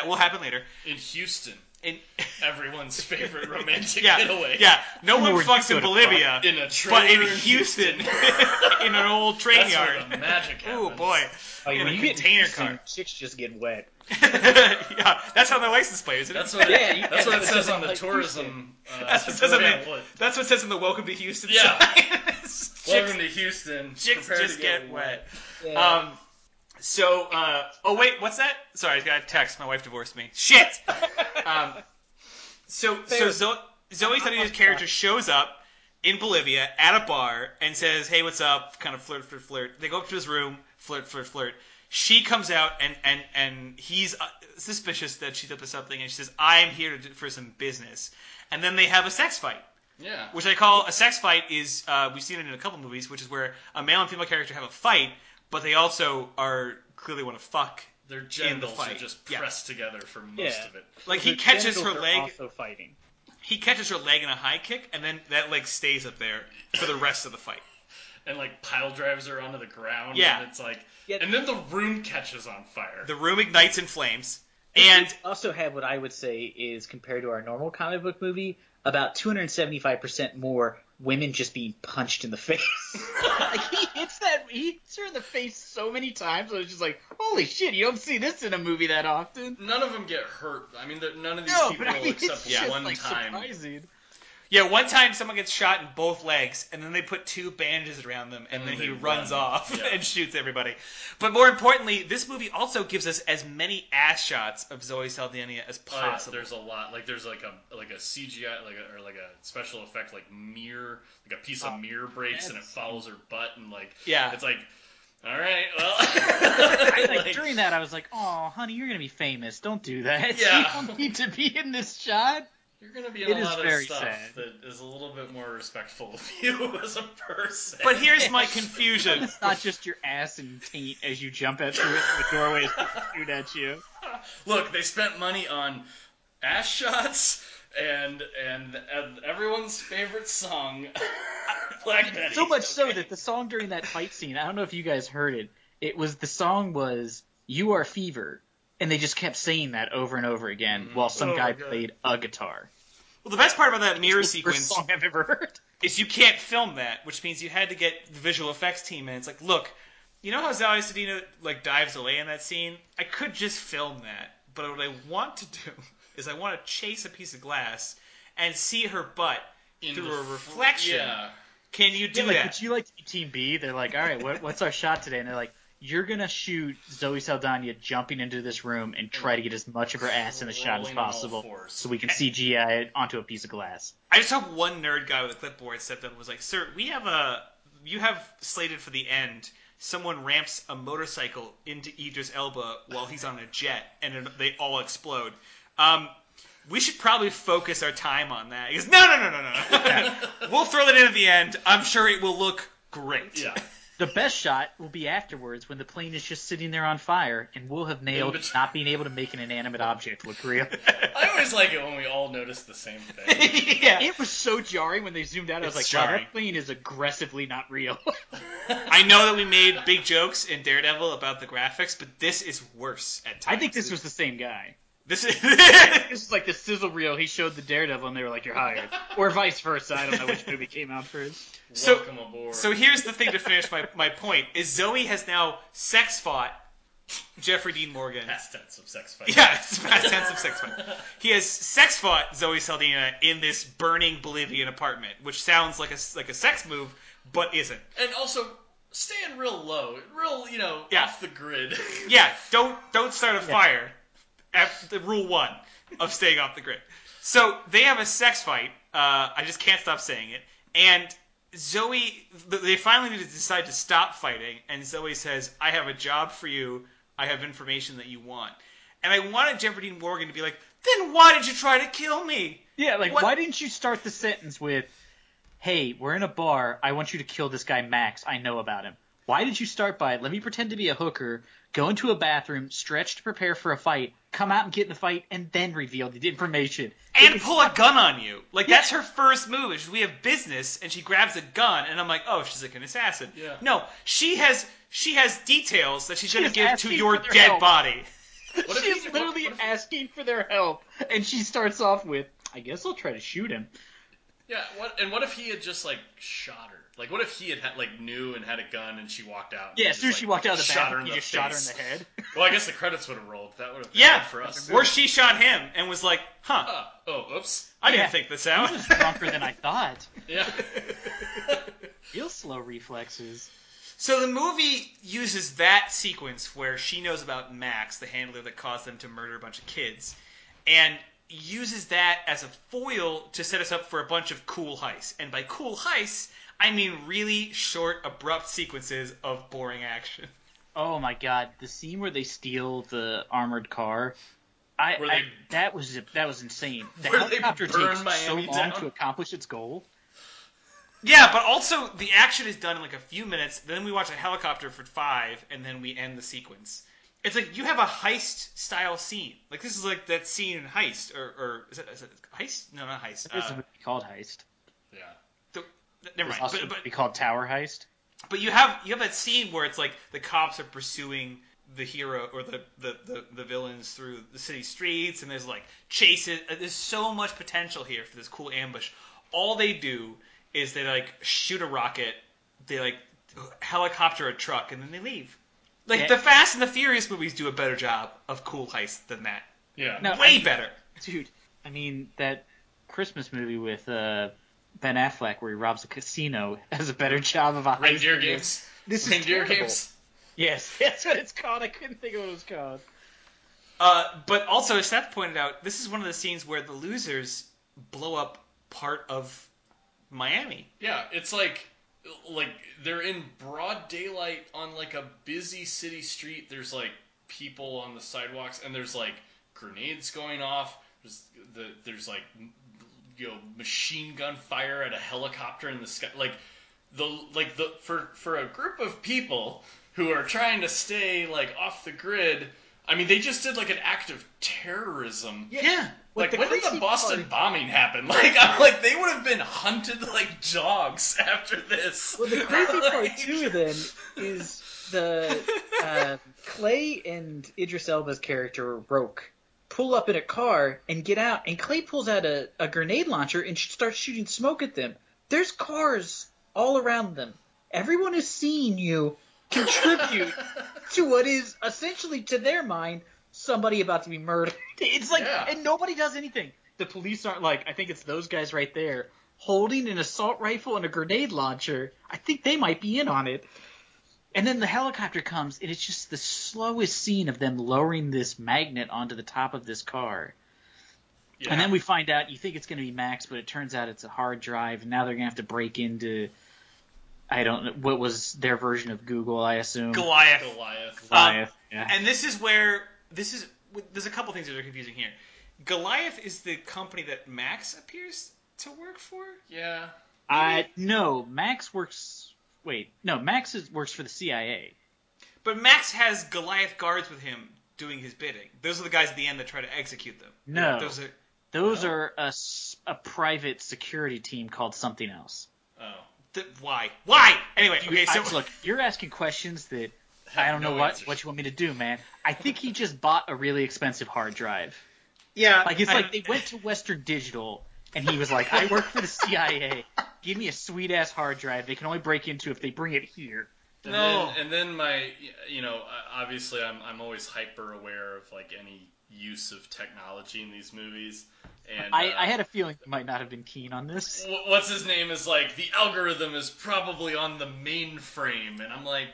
will happen later. In Houston. In everyone's favorite romantic getaway. Yeah, no one fucks in Bolivia, in a trailer, but in Houston, in an old train yard. That's where the magic happens. Ooh, boy. In a container car. Chicks just get wet. Yeah, that's how my license plate is. That's what it says on the tourism. That's what it says on the Welcome to Houston sign. Welcome to Houston. Chicks just get wet. Yeah. So, what's that? Sorry, I got a text. My wife divorced me. Shit! Zoe Saldana's character shows up in Bolivia at a bar and says, hey, what's up? Kind of flirt, flirt, flirt. They go up to his room, flirt, flirt, flirt. She comes out, and he's suspicious that she's up to something, and she says, I'm here for some business. And then they have a sex fight. Yeah. Which I call a sex fight is, we've seen it in a couple movies, which is where a male and female character have a fight, but they also clearly want to fuck. Their genitals are just pressed together for most of it. Like, he catches her leg. Also fighting. He catches her leg in a high kick, and then that leg stays up there for the rest of the fight. And like pile drives her onto the ground. Yeah. And it's like, and then the room catches on fire. The room ignites in flames. And we also have what I would say is, compared to our normal comic book movie, about 275% more women just being punched in the face. Like, he hits her in the face so many times, I was just like, holy shit, you don't see this in a movie that often. None of them get hurt. I mean, none of these people, except one time. Surprising. Yeah, one time someone gets shot in both legs, and then they put two bandages around them, and then he runs off and shoots everybody. But more importantly, this movie also gives us as many ass shots of Zoe Saldana as possible. There's a lot. Like, there's like a CGI, or a special effect, like mirror, like a piece of mirror breaks, and it follows her butt, and it's like, all right, well. During that, I was like, oh, honey, you're gonna be famous. Don't do that. Yeah. You don't need to be in this shot. You're going to be in a lot of stuff that is a little bit more respectful of you as a person. But here's my confusion. It's not just your ass and taint as you jump out through the doorway and shoot at you. Look, they spent money on ass shots and everyone's favorite song, Black Betty. So much so that the song during that fight scene, I don't know if you guys heard it, the song was You Are Fever. And they just kept saying that over and over again while some guy played a guitar. Well, the best part about that mirror sequence song I've ever heard is you can't film that, which means you had to get the visual effects team in. It's like, look, you know how Zoe Saldana dives away in that scene? I could just film that, but what I want to do is I want to chase a piece of glass and see her butt through a reflection. Yeah. Can you do that? Would you like to be Team B? They're like, all right, what's our shot today? And they're like, you're going to shoot Zoe Saldana jumping into this room and try to get as much of her ass in the shot as possible so we can CGI it onto a piece of glass. I just hope one nerd guy with a clipboard stepped up and was like, sir, you have slated for the end someone ramps a motorcycle into Idris Elba while he's on a jet, and they all explode. We should probably focus our time on that. He goes, no. We'll throw that in at the end. I'm sure it will look great. Yeah. The best shot will be afterwards when the plane is just sitting there on fire, and we'll have nailed not being able to make an inanimate object look real. I always like it when we all notice the same thing. Yeah. It was so jarring when they zoomed out. I was like, wow, that plane is aggressively not real. I know that we made big jokes in Daredevil about the graphics, but this is worse at times. I think this was the same guy. This is like the sizzle reel. He showed the Daredevil, and they were like, "You're hired," or vice versa. I don't know which movie came out first. Welcome aboard. So here's the thing to finish my point: is Zoe has now sex fought Jeffrey Dean Morgan. Past tense of sex fight. Yeah, it's past tense of sex fight. He has sex fought Zoe Saldana in this burning Bolivian apartment, which sounds like a sex move, but isn't. And also, staying real low, off the grid. Yeah, don't start a fire. The rule one of staying off the grid. So they have a sex fight. I just can't stop saying it. And Zoe, they finally decide to stop fighting. And Zoe says, "I have a job for you. I have information that you want." And I wanted Jeffrey Dean Morgan to be like, "Then why did you try to kill me?" Yeah, like, why didn't you start the sentence with, "Hey, we're in a bar. I want you to kill this guy, Max. I know about him." Why did you start by, "Let me pretend to be a hooker, go into a bathroom, stretch to prepare for a fight, come out and get in the fight, and then reveal the information. And pull a gun on you." Like, that's her first move. Is we have business, and she grabs a gun, and I'm like, oh, she's like an assassin. Yeah. No, she has details that she's going to give to your dead body. She's literally asking for their help, and she starts off with, "I guess I'll try to shoot him." Yeah, what if he had just, like, shot her? Like, what if he had, like, knew and had a gun and she walked out? And yeah, as soon as she walked out of the bathroom, he just shot her in the head. Well, I guess the credits would have rolled. That would have been good for us. Or she shot him and was like, oops. I didn't think this out. He was drunker than I thought. Yeah. Real slow reflexes. So the movie uses that sequence where she knows about Max, the handler that caused them to murder a bunch of kids, and uses that as a foil to set us up for a bunch of cool heists. And by cool heists, I mean really short, abrupt sequences of boring action. Oh my god, the scene where they steal the armored car, that was insane. The helicopter takes Miami so long down to accomplish its goal. Yeah, but also the action is done in like a few minutes, then we watch a helicopter for 5, and then we end the sequence. It's like you have a heist-style scene. Like, this is like that scene in Heist, or is it Heist? No, not Heist. There's a movie called Heist. Yeah. Never mind. It's also called Tower Heist. But you have that scene where it's like the cops are pursuing the hero or the villains through the city streets, and there's like chases. There's so much potential here for this cool ambush. All they do is they like shoot a rocket, they like helicopter a truck, and then they leave. Like, the Fast and the Furious movies do a better job of cool heists than that. Yeah. No, better. Dude, I mean, that Christmas movie with Ben Affleck where he robs a casino has a better job of a heist. Reindeer Games. Reindeer Games. Yes, that's what it's called. I couldn't think of what it was called. But also, as Seth pointed out, this is one of the scenes where the losers blow up part of Miami. Yeah, it's like... Like, they're in broad daylight on, like, a busy city street. There's, like, people on the sidewalks, and there's, like, grenades going off. There's like, machine gun fire at a helicopter in the sky. For a group of people who are trying to stay, like, off the grid, I mean, they just did, like, an act of terrorism. Yeah. Like, when did the Boston bombing happen? Like, I'm like, they would have been hunted like dogs after this. Well, the crazy part, too, of them is the Clay and Idris Elba's character, Roke, pull up in a car and get out, and Clay pulls out a grenade launcher and starts shooting smoke at them. There's cars all around them. Everyone is seeing you contribute to what is essentially, to their mind, somebody about to be murdered. It's like, and nobody does anything. The police aren't like, I think it's those guys right there holding an assault rifle and a grenade launcher. I think they might be in on it. And then the helicopter comes, and it's just the slowest scene of them lowering this magnet onto the top of this car. Yeah. And then we find out, you think it's going to be Max, but it turns out it's a hard drive, and now they're going to have to break into I don't know, what was their version of Google, I assume? Goliath. Yeah. And this is there's a couple things that are confusing here. Goliath is the company that Max appears to work for? Yeah. No, Max works for the CIA. But Max has Goliath guards with him doing his bidding. Those are the guys at the end that try to execute them. No. Those are a private security team called something else. Oh. Why? Anyway, okay, so... Look, you're asking questions that I don't know what you want me to do, man. I think he just bought a really expensive hard drive. Yeah. They went to Western Digital, and he was like, I work for the CIA. Give me a sweet-ass hard drive they can only break into if they bring it here. And then my, you know, obviously I'm always hyper aware of, like, any use of technology in these movies. And I had a feeling you might not have been keen on this. What's his name is like, the algorithm is probably on the mainframe. And I'm like,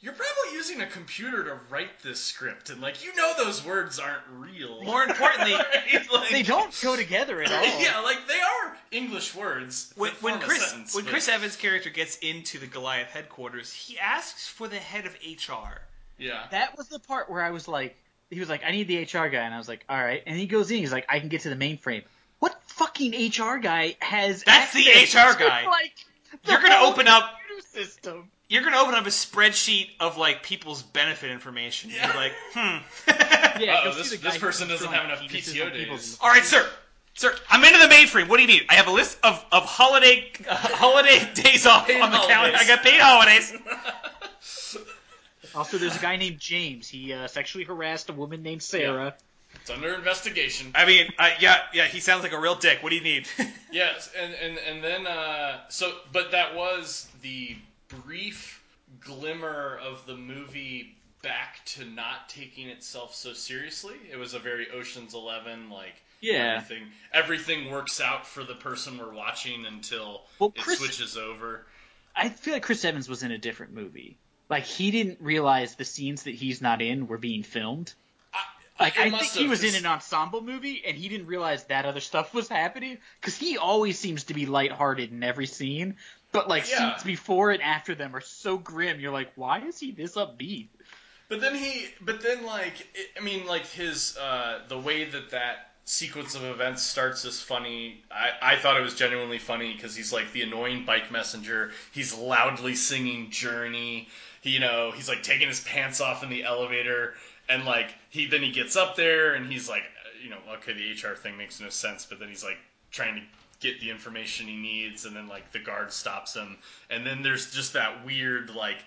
you're probably using a computer to write this script. And like, you know those words aren't real. More importantly, right? Like, they don't go together at all. Yeah, like they are English words. When Chris Evans' character gets into the Goliath headquarters, he asks for the head of HR. Yeah. That was the part where I was like, he was like, I need the HR guy. And I was like, all right. And he goes in. He's like, I can get to the mainframe. What fucking HR guy has That's the HR guy. Like, you're going to open up system. You're going to open up a spreadsheet of, like, people's benefit information. Yeah. You're like, yeah, this person doesn't have enough PTO days. All right, sir. Sir, I'm into the mainframe. What do you need? I have a list of holiday days off on the calendar. I got paid holidays. Also, there's a guy named James. He sexually harassed a woman named Sarah. Yeah. It's under investigation. I mean, yeah, he sounds like a real dick. What do you need? Yes, and then but that was the brief glimmer of the movie back to not taking itself so seriously. It was a very Ocean's 11 like. Yeah. Everything works out for the person we're watching until it switches over. I feel like Chris Evans was in a different movie. Like, he didn't realize the scenes that he's not in were being filmed. I think he was in an ensemble movie, and he didn't realize that other stuff was happening. Because he always seems to be lighthearted in every scene. But, like, scenes before and after them are so grim, you're like, why is he this upbeat? But then his the way that sequence of events starts as funny. I thought it was genuinely funny because he's like the annoying bike messenger. He's loudly singing Journey. He's like taking his pants off in the elevator, and like he gets up there and he's like, okay, the HR thing makes no sense, but then he's like trying to get the information he needs, and then like the guard stops him, and then there's just that weird like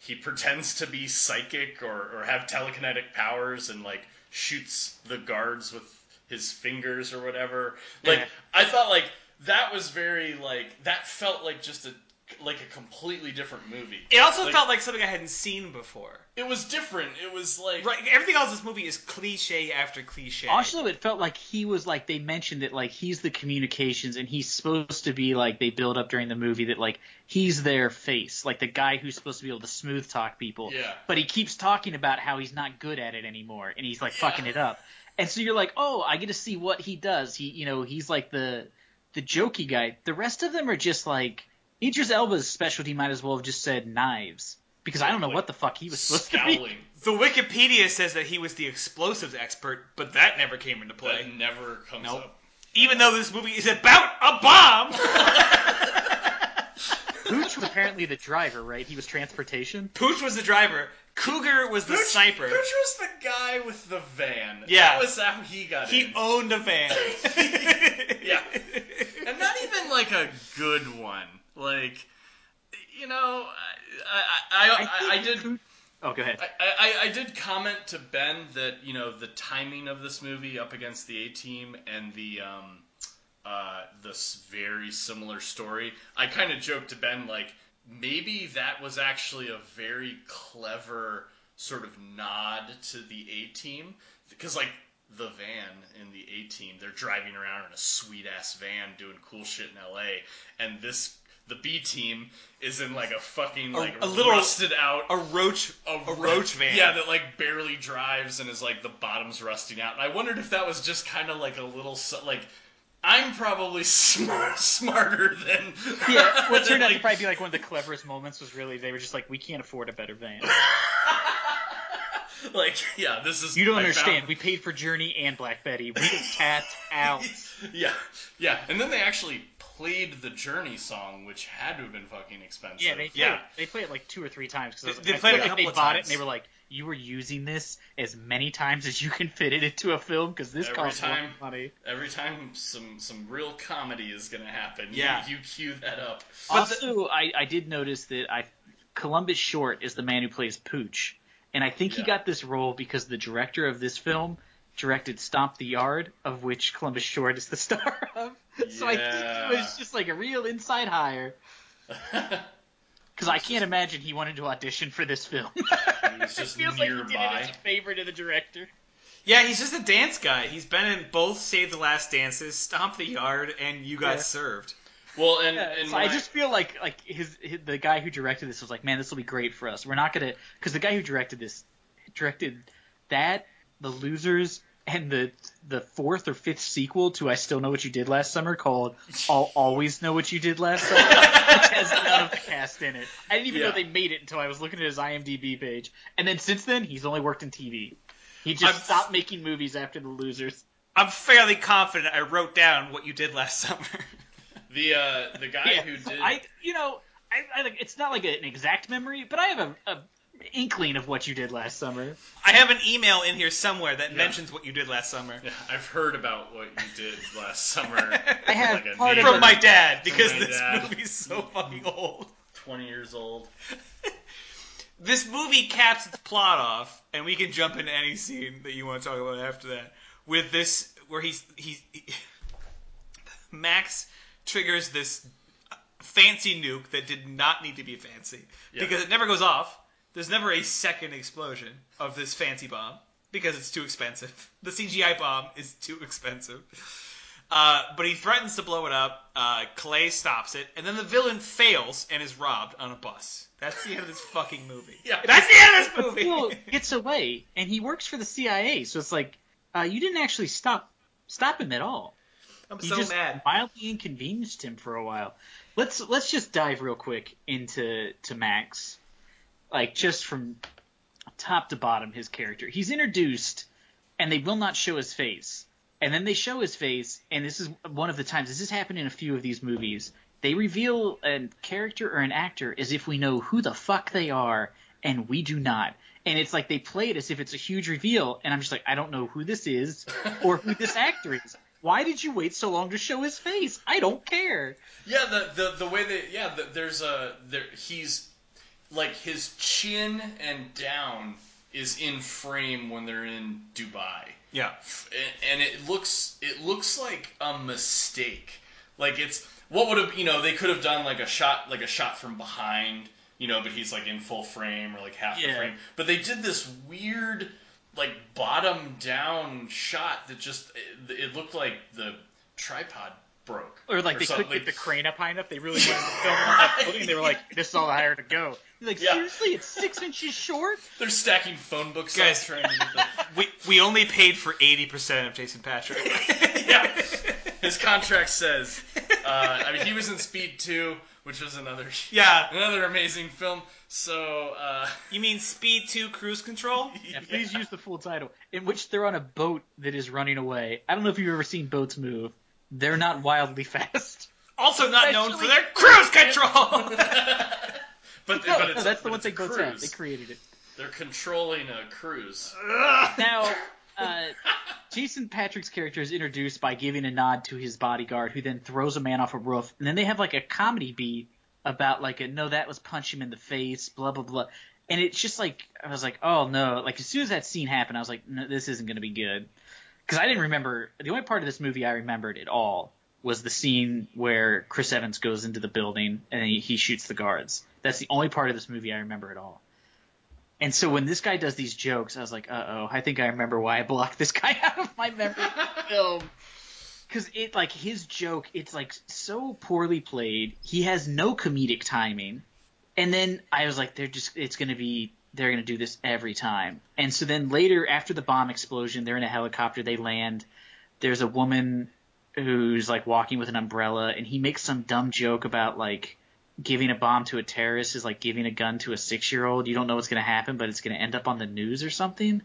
he pretends to be psychic or have telekinetic powers and like shoots the guards with his fingers or whatever. Like, yeah. I thought, like, that was very, like... That felt like just a completely different movie. It also felt like something I hadn't seen before. It was different. It was, like... Right, everything else in this movie is cliche after cliche. Also, it felt like he was, like... They mentioned that, like, he's the communications, and he's supposed to be, like... They build up during the movie that, like, he's their face. Like, the guy who's supposed to be able to smooth talk people. Yeah. But he keeps talking about how he's not good at it anymore, and he's, like, fucking it up. And so you're like, oh, I get to see what he does. He's like the jokey guy. The rest of them are just like Idris Elba's specialty might as well have just said knives, because I don't know what the fuck he was supposed to be. The Wikipedia says that he was the explosives expert, but that never came into play. That never comes up. Even though this movie is about a bomb. Pooch was apparently the driver, right? He was transportation. Pooch was the driver. Cougar was the sniper. Pooch was the guy with the van. Yeah. That was how he got in. He owned a van. Yeah. And not even, like, a good one. Like, I did... Pooch... Oh, go ahead. I did comment to Ben that, the timing of this movie up against the A-Team and the... this very similar story. I kind of joked to Ben, like, maybe that was actually a very clever sort of nod to the A-Team. Because, like, the van in the A-Team, they're driving around in a sweet-ass van doing cool shit in L.A. And the B-Team is in, like, a fucking, like, a little rusted out... A roach van. Yeah, that, like, barely drives and is, like, the bottom's rusting out. And I wondered if that was just kind of, like, a little... like... I'm probably smarter than... Yeah, what turned out to probably be like one of the cleverest moments was really they were just like, we can't afford a better van. Like, yeah, this is... You don't understand. We paid for Journey and Black Betty. We tapped out. Yeah. And then they actually played the Journey song, which had to have been fucking expensive. Yeah, they played it like 2 or 3 times. Because they played it a couple of times. They bought it and they were like, you were using this as many times as you can fit it into a film because this costs a lot of money. Every time some real comedy is going to happen. Yeah. You cue that up. Also, I did notice that Columbus Short is the man who plays Pooch. And I think he got this role because the director of this film directed Stomp the Yard, of which Columbus Short is the star of. Yeah. So I think it was just like a real inside hire. Because I can't imagine he wanted to audition for this film. He was just nearby. It feels like he did it as a favor to the director. Yeah, he's just a dance guy. He's been in both Save the Last Dances, Stomp the Yard, and You Got Served. Well, and so I just feel like his the guy who directed this was like, man, this will be great for us. We're not gonna, because the guy who directed this directed that, The Losers, and the 4th or 5th sequel to I Still Know What You Did Last Summer called I'll Always Know What You Did Last Summer, which has none of the cast in it. I didn't even know they made it until I was looking at his IMDb page, and then since then he's only worked in TV. He just stopped making movies after The Losers. I'm fairly confident I wrote down What You Did Last Summer. The guy who did... I it's not like an exact memory, but I have an inkling of What You Did Last Summer. I have an email in here somewhere that mentions What You Did Last Summer. Yeah, I've heard about What You Did Last Summer. I have like part of it from my dad, because this movie's so fucking old. 20 years old. This movie caps its plot off, and we can jump into any scene that you want to talk about after that, with this, where Max... triggers this fancy nuke that did not need to be fancy because it never goes off. There's never a second explosion of this fancy bomb because it's too expensive. The CGI bomb is too expensive. But he threatens to blow it up. Clay stops it, and then the villain fails and is robbed on a bus. That's the end of this fucking movie. Yeah, that's the end of this movie. But Phil gets away, and he works for the CIA, so it's like you didn't actually stop him at all. I'm just mad. Mildly inconvenienced him for a while. Let's just dive real quick into Max, like just from top to bottom his character. He's introduced, and they will not show his face, and then they show his face, and this is one of the times. This has happened in a few of these movies. They reveal a character or an actor as if we know who the fuck they are, and we do not. And it's like they play it as if it's a huge reveal, and I'm just like, I don't know who this is or who this actor is. Why did you wait so long to show his face? I don't care. Yeah, the way that he's like his chin and down is in frame when they're in Dubai. Yeah, and it looks like a mistake. Like it's what would have they could have done like a shot from behind, but he's like in full frame or like half the frame. But they did this weird, like, bottom down shot that just it looked like the tripod broke, or like they couldn't get the crane up high enough. They really wanted to film it on that footing. They were like, "This is all higher to go." You're like, seriously, it's 6 inches short. They're stacking phone books, guys. Trying to get we only paid for 80% of Jason Patrick. Yeah, his contract says. He was in Speed 2, which was another amazing film. So, you mean Speed 2 Cruise Control? Yeah, please use the full title. In which they're on a boat that is running away. I don't know if you've ever seen boats move. They're not wildly fast. Also not known for their cruise control! but that's the one thing boats have. They created it. They're controlling a cruise. Now, Jason Patrick's character is introduced by giving a nod to his bodyguard, who then throws a man off a roof, and then they have like a comedy beat about that was punch him in the face, blah blah blah, and it's just like I was like, oh no, like as soon as that scene happened, I was like, no, this isn't going to be good, because I didn't remember the only part of this movie I remembered at all was the scene where Chris Evans goes into the building and he shoots the guards. That's the only part of this movie I remember at all. And so when this guy does these jokes, I was like, uh-oh, I think I remember why I blocked this guy out of my memory of the film. Because his joke, it's like so poorly played. He has no comedic timing. And then I was like, they're going to do this every time. And so then later, after the bomb explosion, they're in a helicopter, they land. There's a woman who's like walking with an umbrella, and he makes some dumb joke about like giving a bomb to a terrorist is like giving a gun to a 6-year-old. You don't know what's going to happen, but it's going to end up on the news or something.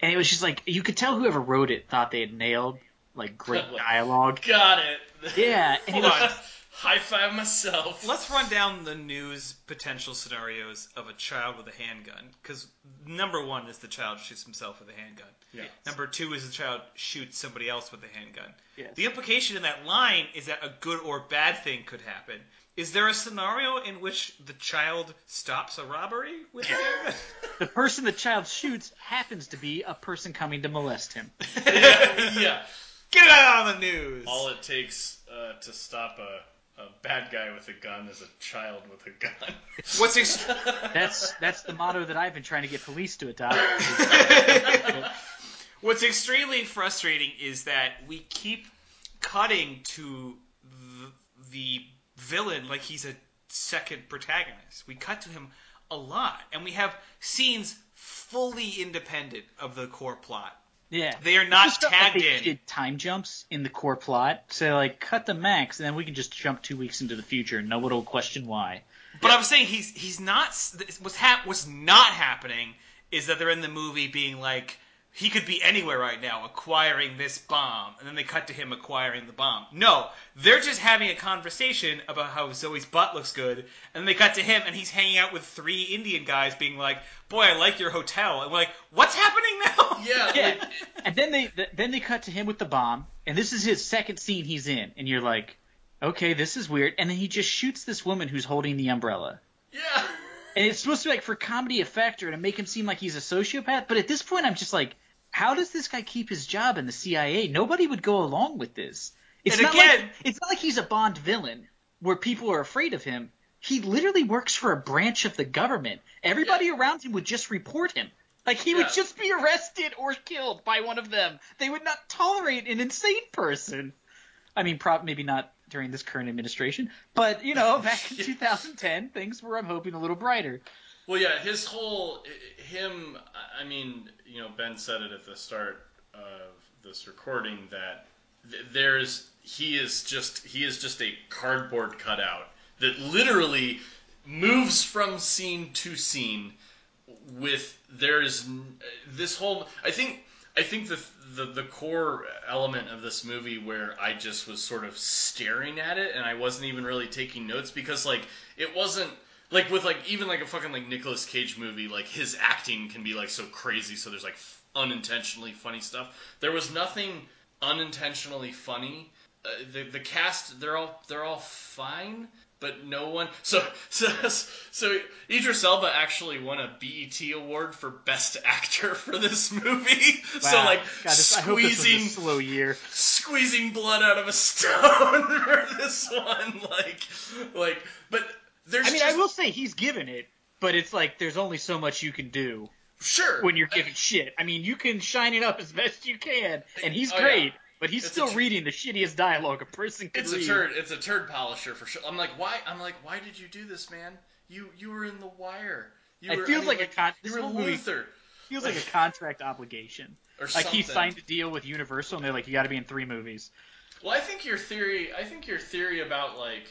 And it was just like, you could tell whoever wrote it thought they had nailed like great dialogue. Got it. Yeah. And hold on. High five myself. Let's run down the news potential scenarios of a child with a handgun. Because number one is the child shoots himself with a handgun. Yes. Number two is the child shoots somebody else with a handgun. Yes. The implication in that line is that a good or bad thing could happen. Is there a scenario in which the child stops a robbery with a handgun? The person the child shoots happens to be a person coming to molest him. Yeah. Get it out on the news! All it takes to stop a bad guy with a gun is a child with a gun. That's the motto that I've been trying to get police to adopt. What's extremely frustrating is that we keep cutting to the villain like he's a second protagonist. We cut to him a lot, and we have scenes fully independent of the core plot. Yeah, they are not tagged like in. They did time jumps in the core plot, so like cut the max, and then we can just jump 2 weeks into the future, and no one will question why. But yeah. I'm saying he's not. What's not happening is that they're in the movie being like, he could be anywhere right now, acquiring this bomb, and then they cut to him acquiring the bomb. No, they're just having a conversation about how Zoe's butt looks good, and then they cut to him, and he's hanging out with 3 Indian guys being like, boy, I like your hotel. And we're like, what's happening now? Yeah. And then they cut to him with the bomb, and this is his second scene he's in, and you're like, okay, this is weird. And then he just shoots this woman who's holding the umbrella. Yeah. And it's supposed to be like for comedy effect or to make him seem like he's a sociopath, but at this point I'm just like, how does this guy keep his job in the CIA? Nobody would go along with this. It's not like he's a Bond villain where people are afraid of him. He literally works for a branch of the government. Everybody around him would just report him. Like, he would just be arrested or killed by one of them. They would not tolerate an insane person. I mean, maybe not during this current administration, but, you know, back in 2010, things were, I'm hoping, a little brighter. Well, yeah, I mean, you know, Ben said it at the start of this recording that he is just a cardboard cutout that literally moves from scene to scene with I think the core element of this movie where I just was sort of staring at it and I wasn't even really taking notes because, like, it wasn't, like, with, like, even, like, a fucking, like, Nicolas Cage movie, like, his acting can be, like, so crazy, so there's, like, unintentionally funny stuff. There was nothing unintentionally funny. The cast, they're all fine, but no one... So Idris Elba actually won a BET award for Best Actor for this movie. Wow. So, like, God, I hope this was a slow year. Squeezing blood out of a stone for this one. Like, but... I will say he's given it, but it's like there's only so much you can do. Sure. When you're giving shit. I mean, you can shine it up as best you can, and he's great, but he's still reading the shittiest dialogue a person could read. It's a turd polisher for sure. I'm like, why? Why did you do this, man? You were in The Wire. You were Luther. Feels like a contract obligation. Or like something. He signed a deal with Universal, and they're like, you got to be in 3 movies. Well, I think your theory about, like,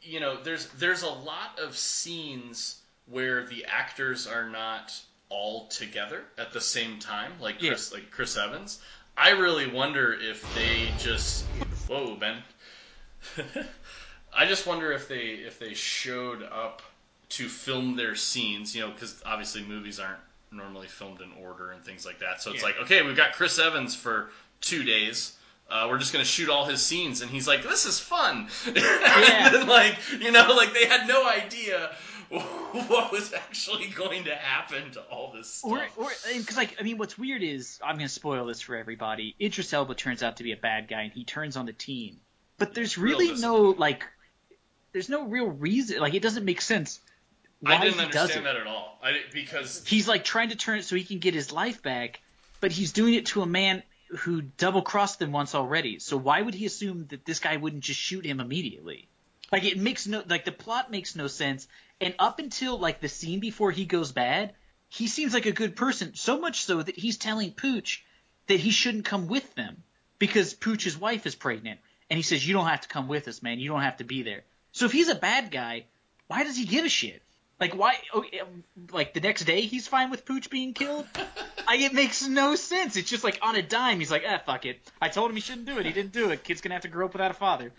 you know, there's a lot of scenes where the actors are not all together at the same time, like Chris Evans. I really wonder if they just whoa, Ben. I just wonder if they showed up to film their scenes, you know, because obviously movies aren't normally filmed in order and things like that. So it's like, okay, we've got Chris Evans for 2 days. We're just going to shoot all his scenes. And he's like, this is fun. Yeah. And then, like, you know, like, they had no idea what was actually going to happen to all this stuff. Because, like, I mean, what's weird is, I'm going to spoil this for everybody, Idris Elba turns out to be a bad guy, and he turns on the team. But there's really no real reason. Like, it doesn't make sense. Why I didn't understand that at all. Because he's, like, trying to turn it so he can get his life back, but he's doing it to a man who double-crossed them once already, so why would he assume that this guy wouldn't just shoot him immediately? Like, it makes no... Like, the plot makes no sense, and up until, like, the scene before he goes bad, he seems like a good person, so much so that he's telling Pooch that he shouldn't come with them, because Pooch's wife is pregnant, And he says, you don't have to come with us, man. You don't have to be there. So if he's a bad guy, why does he give a shit? Like, why – like, the next day he's fine with Pooch being killed? It makes no sense. It's just like on a dime he's like, fuck it. I told him he shouldn't do it. He didn't do it. Kid's going to have to grow up without a father.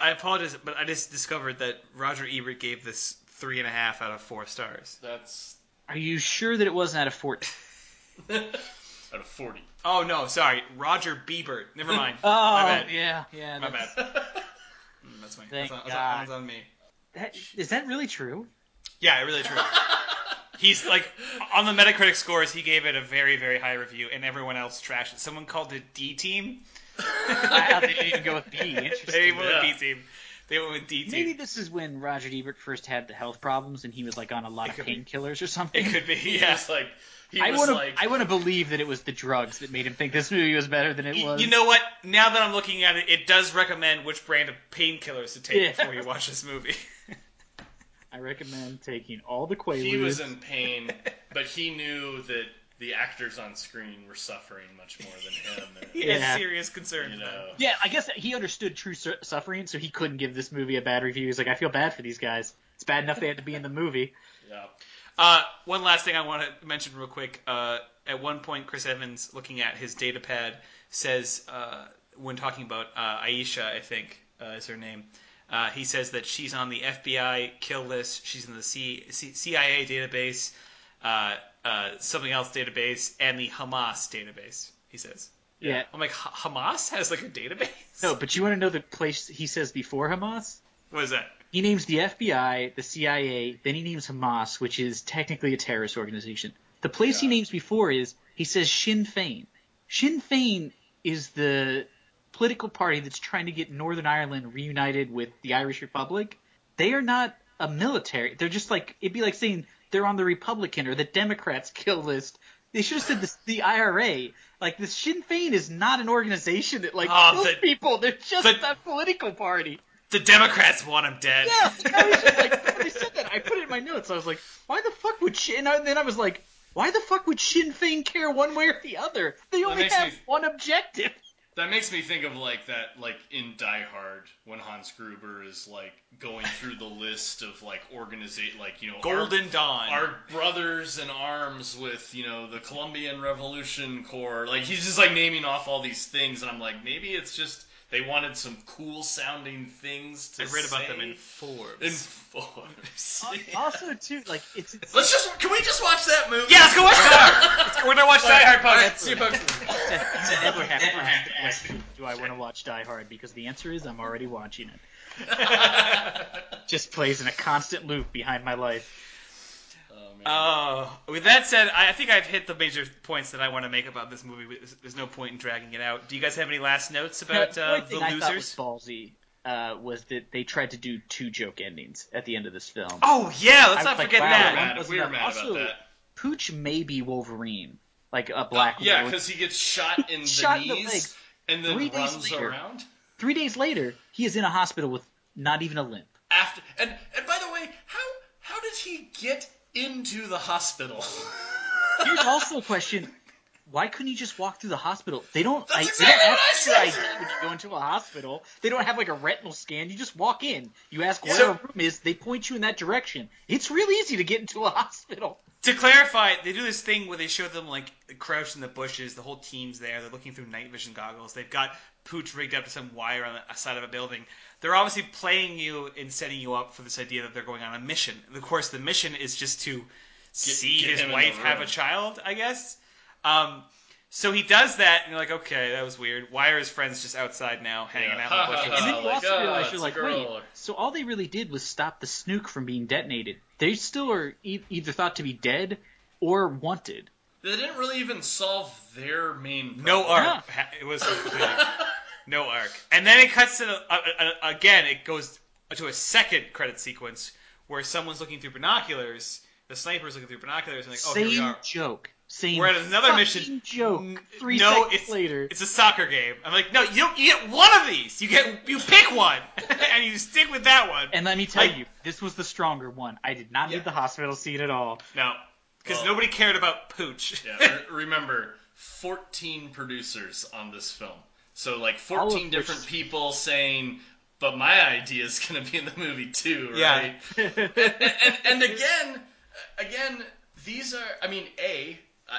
I apologize, but I just discovered that Roger Ebert gave this 3.5 out of 4 stars. That's – Are you sure that it wasn't out of 4? Out of 40. Oh, no, sorry. Roger Ebert. Never mind. Oh, my bad. Yeah. My bad. That's me. That's on me. Is that really true? Yeah, really true. He's like, on the Metacritic scores, he gave it a very, very high review, and everyone else trashed it. Someone called it D-Team. Wow, they didn't even go with B. Interesting. They went with B-Team. They went with D-Team. Maybe this is when Roger Ebert first had the health problems, and he was like on a lot of painkillers or something. It could be, yeah. Just like... I want to believe that it was the drugs that made him think this movie was better than it was. You know what? Now that I'm looking at it, it does recommend which brand of painkillers to take before you watch this movie. I recommend taking all the Quaaludes. He was in pain, but he knew that the actors on screen were suffering much more than him. He had serious concerns. You know. Yeah, I guess he understood true suffering, so he couldn't give this movie a bad review. He's like, I feel bad for these guys. It's bad enough they had to be in the movie. Yeah. One last thing I want to mention real quick. At one point, Chris Evans, looking at his data pad, says, when talking about Aisha, I think is her name, he says that she's on the FBI kill list, she's in the CIA database, something else database, and the Hamas database, he says. Yeah. I'm like, Hamas has like a database? No, but you want to know the place he says before Hamas? What is that? He names the FBI, the CIA, then he names Hamas, which is technically a terrorist organization. The place he names before is, he says Sinn Féin. Sinn Féin is the political party that's trying to get Northern Ireland reunited with the Irish Republic. They are not a military. They're just like, it'd be like saying they're on the Republican or the Democrats kill list. They should have said this, the IRA. Like, the Sinn Féin is not an organization that like kills people. They're just a political party. The Democrats want him dead. Yeah, I was just like, they said that. I put it in my notes. I was like, why the fuck would Sinn? And then I was like, why the fuck would Sinn Féin care one way or the other? They only have one objective. That makes me think of like that, like in Die Hard, when Hans Gruber is like going through the list of like organization, like Golden Dawn, our brothers in arms with the Colombian Revolution Corps. Like he's just like naming off all these things, and I'm like, maybe it's just. They wanted some cool-sounding things to say. I read about them in Forbes. Yeah. Also, too, like, it's... Can we just watch that movie? Yeah, let's go watch Die Hard! We're gonna watch Die Hard podcast. See you, folks. It's never happened. The question, do I want to watch Die Hard? Because the answer is I'm already watching it. Just plays in a constant loop behind my life. Oh, man. With that said, I think I've hit the major points that I want to make about this movie. There's no point in dragging it out. Do you guys have any last notes about The Losers? The only thing I thought was ballsy was that they tried to do 2 joke endings at the end of this film. Oh, yeah! Let's not forget that. We were mad about that. Pooch may be Wolverine. Like a black Wolverine. Yeah, because he gets shot in the legs and then runs around. 3 days later, he is in a hospital with not even a limp. And by the way, how did he get... into the hospital. Here's also a question. Why couldn't he just walk through the hospital? They don't ask your ID when you go into a hospital. They don't have like a retinal scan. You just walk in. You ask where a room is. They point you in that direction. It's real easy to get into a hospital. To clarify, they do this thing where they show them like crouched in the bushes. The whole team's there. They're looking through night vision goggles. They've got Pooch rigged up to some wire on the side of a building. They're obviously playing you and setting you up for this idea that they're going on a mission. And of course, the mission is just to see his wife have a child, I guess. So he does that, and you're like, okay, that was weird. Why are his friends just outside now, hanging out in the bushes? And then you also realize, you're like, wait, so all they really did was stop the snook from being detonated. They still are either thought to be dead or wanted. They didn't really even solve their main problem. No arc. Yeah. It was no arc. And then it cuts to, again, it goes to a second credit sequence where someone's looking through binoculars, the sniper's looking through binoculars, and like, oh, here we are. Same We're at another mission. Joke. Three seconds later, it's a soccer game. I'm like, no, you get one of these. You pick one, and you stick with that one. And let me tell you, this was the stronger one. I did not need the hospital scene at all. No, because nobody cared about Pooch. Yeah, remember, 14 producers on this film. So, like, 14 different people saying, but my idea is going to be in the movie too, right? Yeah. and again, these are, I mean,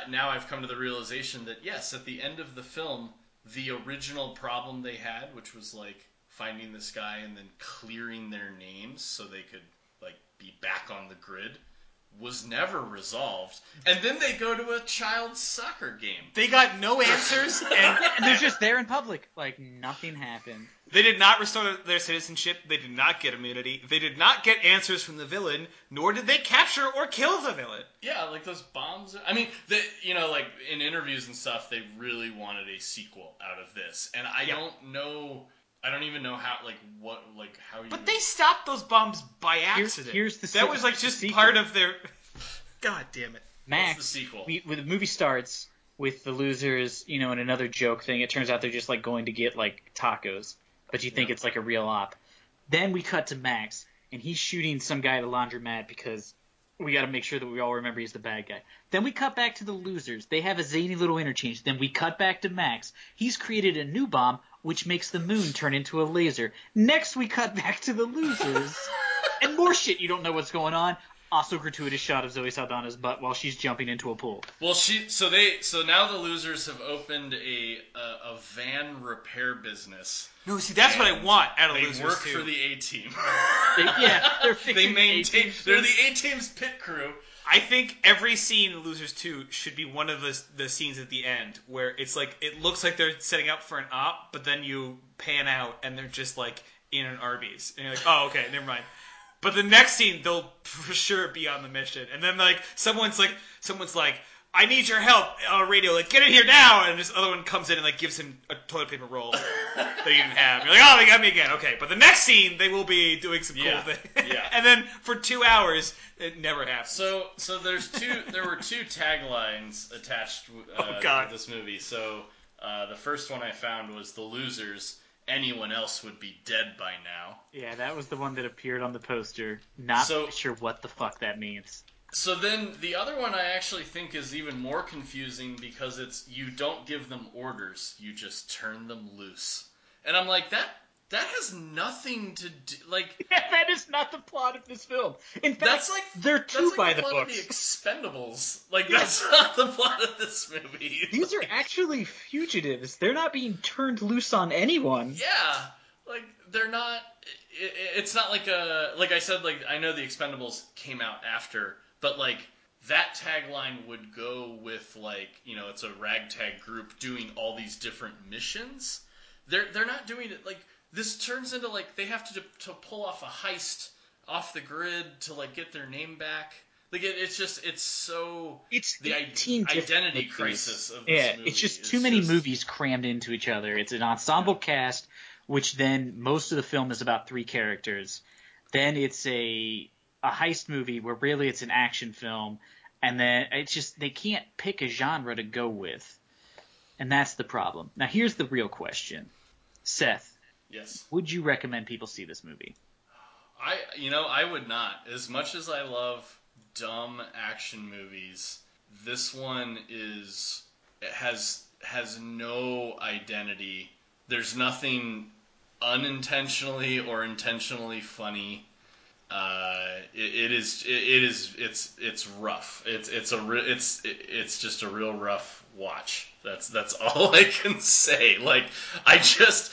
now I've come to the realization that, yes, at the end of the film, the original problem they had, which was, like, finding this guy and then clearing their names so they could, like, be back on the grid, was never resolved. And then they go to a child's soccer game. They got no answers, and they're just there in public. Like, nothing happened. They did not restore their citizenship. They did not get immunity. They did not get answers from the villain, nor did they capture or kill the villain. Yeah, like those bombs. I mean, like, in interviews and stuff, they really wanted a sequel out of this. And I don't even know how you... But they stopped those bombs by accident. Here's the sequel. Part of their... God damn it. Max, what's the sequel? When the movie starts with the losers, you know, in another joke thing, it turns out they're just, like, going to get, like, tacos. But you think it's, like, a real op. Then we cut to Max, and he's shooting some guy at a laundromat because we got to make sure that we all remember he's the bad guy. Then we cut back to the losers. They have a zany little interchange. Then we cut back to Max. He's created a new bomb, which makes the moon turn into a laser. Next, we cut back to the losers. And more shit, you don't know what's going on. Also, gratuitous shot of Zoe Saldana's butt while she's jumping into a pool. Well, now the losers have opened a van repair business. No, see, that's what I want out of losers. They work for the A-Team. They're fixing the A-Team. They're the A-Team's pit crew. I think every scene in Losers 2 should be one of the scenes at the end where it's like it looks like they're setting up for an op, but then you pan out and they're just like in an Arby's. And you're like, oh, okay, never mind. But the next scene, they'll for sure be on the mission. And then like someone's like, I need your help on radio. Like, get in here now. And this other one comes in and like gives him a toilet paper roll that he didn't have. You're like, oh, they got me again. Okay. But the next scene, they will be doing some cool thing. Yeah. And then for 2 hours, it never happens. So there's there were two taglines attached to this movie. So the first one I found was the losers. Anyone else would be dead by now. Yeah, that was the one that appeared on the poster. Not sure what the fuck that means. So then the other one I actually think is even more confusing because it's you don't give them orders, you just turn them loose. And I'm like, that has nothing to do... Like, yeah, that is not the plot of this film. In fact, that's like the plot of The Expendables. Like, that's not the plot of this movie. These are actually fugitives. They're not being turned loose on anyone. Yeah. Like, they're not... It's not like a... Like I said, like, I know The Expendables came out after, but, like, that tagline would go with, like, you know, it's a ragtag group doing all these different missions. They're not doing it, like... This turns into, like, they have to pull off a heist off the grid to, like, get their name back. Like, it's the identity crisis of this movie. It's just too many movies crammed into each other. It's an ensemble cast, which then most of the film is about three characters. Then it's a heist movie where really it's an action film. And then it's just they can't pick a genre to go with. And that's the problem. Now, here's the real question. Seth. Yes. Would you recommend people see this movie? I would not. As much as I love dumb action movies, this one has no identity. There's nothing unintentionally or intentionally funny. It's rough. It's just a real rough watch. That's all I can say. Like I just.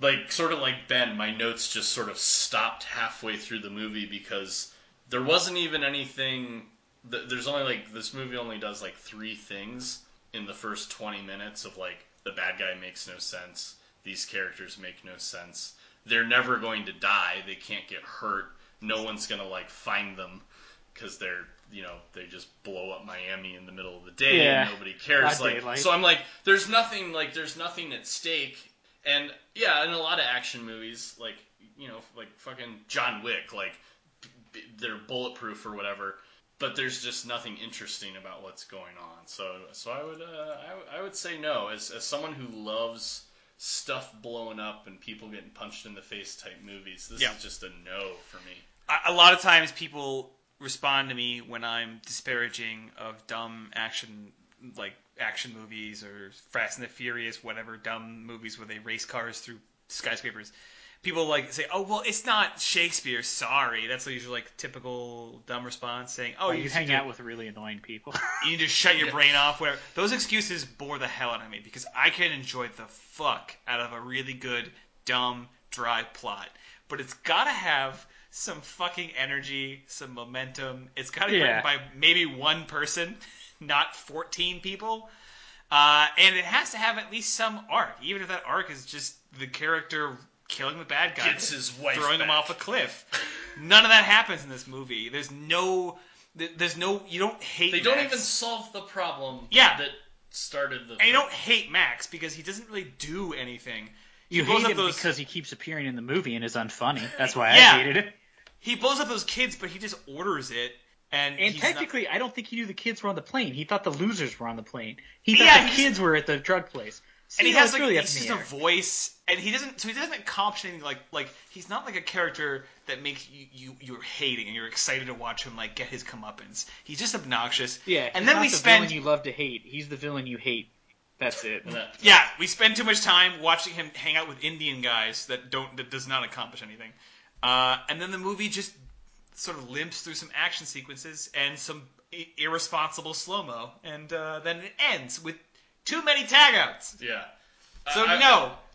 Like, sort of like Ben, my notes just sort of stopped halfway through the movie because there wasn't even anything... There's only, like, this movie only does, like, three things in the first 20 minutes of, like, the bad guy makes no sense, these characters make no sense, they're never going to die, they can't get hurt, no one's going to, like, find them because they're, you know, they just blow up Miami in the middle of the day and nobody cares. Like, so I'm like, there's nothing at stake. And, yeah, in a lot of action movies, like, you know, like fucking John Wick, like, they're bulletproof or whatever, but there's just nothing interesting about what's going on. So I would say no. As someone who loves stuff blowing up and people getting punched in the face type movies, this is just a no for me. A lot of times people respond to me when I'm disparaging of dumb action like action movies or Fast and the Furious, whatever dumb movies where they race cars through skyscrapers, people like say, "Oh, well, it's not Shakespeare. Sorry." That's the usual like typical dumb response, saying, "Oh, well, you hang out with really annoying people. You can just shut your brain off." Whatever. Those excuses bore the hell out of me because I can enjoy the fuck out of a really good dumb dry plot, but it's gotta have some fucking energy, some momentum. It's gotta be written by maybe one person, not 14 people. And it has to have at least some arc, even if that arc is just the character killing the bad guy, gets his wife throwing him off a cliff. None of that happens in this movie. There's no. You don't hate. They don't even solve the problem. Yeah. That started the. And you don't hate Max because he doesn't really do anything. You hate him because he keeps appearing in the movie and is unfunny. That's why I hated it. He blows up those kids, but he just orders it. And technically, I don't think he knew the kids were on the plane. He thought the losers were on the plane. He thought the kids were at the drug place. So and he has really he's just a voice, and he doesn't accomplish anything. Like he's not like a character that makes you're hating and you're excited to watch him like get his comeuppance. He's just obnoxious. Yeah, and then the villain you love to hate. He's the villain you hate. That's it. Yeah, we spend too much time watching him hang out with Indian guys that does not accomplish anything. And then the movie just sort of limps through some action sequences and some irresponsible slow-mo. And then it ends with too many tagouts. Yeah. So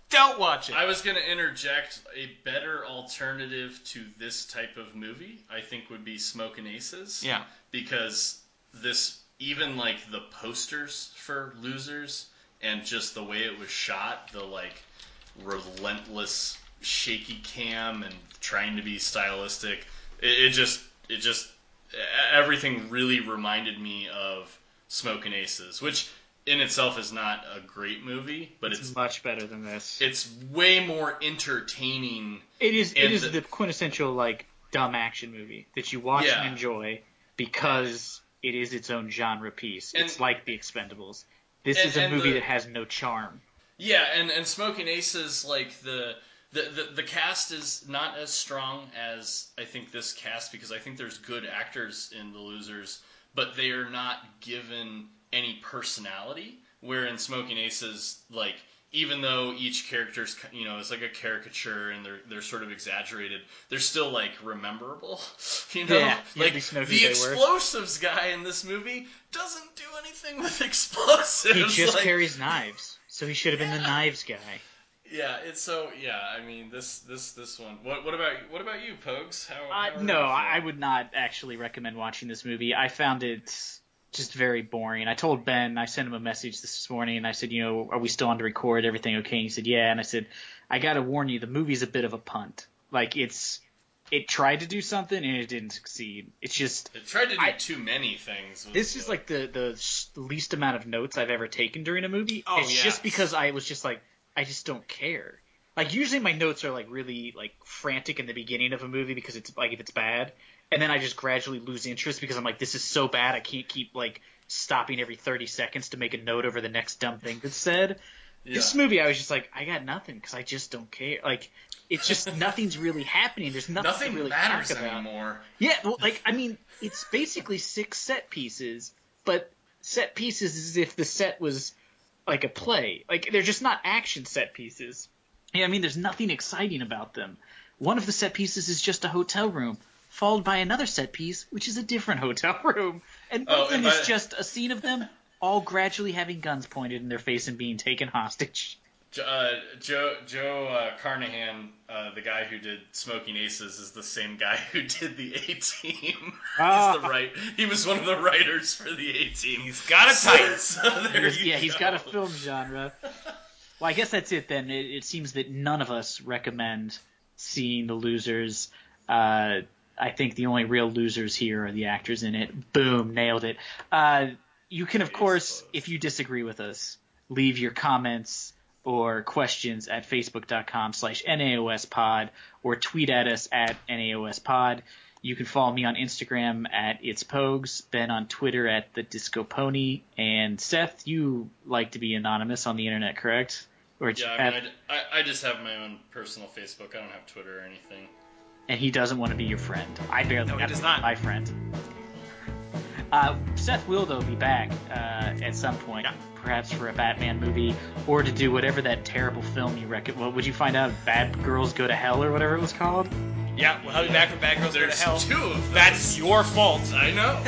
don't watch it. I was going to interject a better alternative to this type of movie, I think, would be Smokin' Aces. Yeah. Because this, even like the posters for Losers and just the way it was shot, the like relentless shaky cam and trying to be stylistic, it just everything really reminded me of Smokin' Aces, which in itself is not a great movie, but it's much better than this. It's way more entertaining. It is the quintessential like dumb action movie that you watch and enjoy because it is its own genre piece. It's like The Expendables. This is a movie that has no charm. Yeah, and Smokin' Aces, like the cast is not as strong as I think this cast, because I think there's good actors in The Losers, but they are not given any personality. Where in Smokin' Aces, like even though each character's is like a caricature and they're sort of exaggerated, they're still like rememberable. The explosives guy in this movie doesn't do anything with explosives. He just carries knives, so he should have been the knives guy. Yeah, it's so. Yeah, I mean this one. What about you, Pogues? No, I would not actually recommend watching this movie. I found it just very boring. I told Ben, I sent him a message this morning, and I said, are we still on to record? Everything okay? And he said, yeah. And I said, I got to warn you, the movie's a bit of a punt. Like, it tried to do something, and it didn't succeed. It's just... It tried to do too many things. This is, like, the least amount of notes I've ever taken during a movie. Oh, it's just because I was just like, I just don't care. Like, usually my notes are, like, really, like, frantic in the beginning of a movie because it's, like, if it's bad... And then I just gradually lose interest because I'm like, this is so bad, I can't keep like stopping every 30 seconds to make a note over the next dumb thing that's said. Yeah. This movie, I was just like, I got nothing because I just don't care. Like, it's just nothing's really happening. There's nothing to really matters talk about anymore. Yeah, well, like I mean, it's basically 6 set pieces, but set pieces as if the set was like a play. Like they're just not action set pieces. Yeah, I mean, there's nothing exciting about them. One of the set pieces is just a hotel room, followed by another set piece, which is a different hotel room. And both of them is just a scene of them all gradually having guns pointed in their face and being taken hostage. Joe Carnahan, the guy who did Smokin' Aces, is the same guy who did the A-Team. Oh. He was one of the writers for the A-Team. He's got a title. He's got a film genre. Well, I guess that's it then. It seems that none of us recommend seeing The Losers. I think the only real losers here are the actors in it. Boom, nailed it. You can, of course, if you disagree with us, leave your comments or questions at facebook.com/naospod or tweet at us at naospod. You can follow me on Instagram at itspogues, Ben on Twitter at the Disco Pony, and Seth, you like to be anonymous on the internet, correct? Or I just have my own personal Facebook. I don't have Twitter or anything. And he doesn't want to be your friend. I barely have to be my friend. Seth will, though, be back at some point, perhaps for a Batman movie, or to do whatever that terrible film you recommend. What would you find out? Bad Girls Go to Hell, or whatever it was called? Yeah, well, I'll be back for Bad Girls Go to Hell. There's two of them. That's your fault. I know.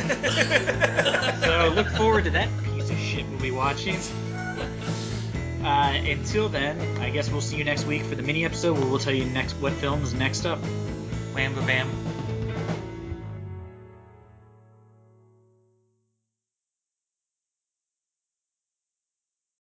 So look forward to that piece of shit we'll be watching. Until then, I guess we'll see you next week for the mini episode where we'll tell you next what film is next up. Wham-ba-bam.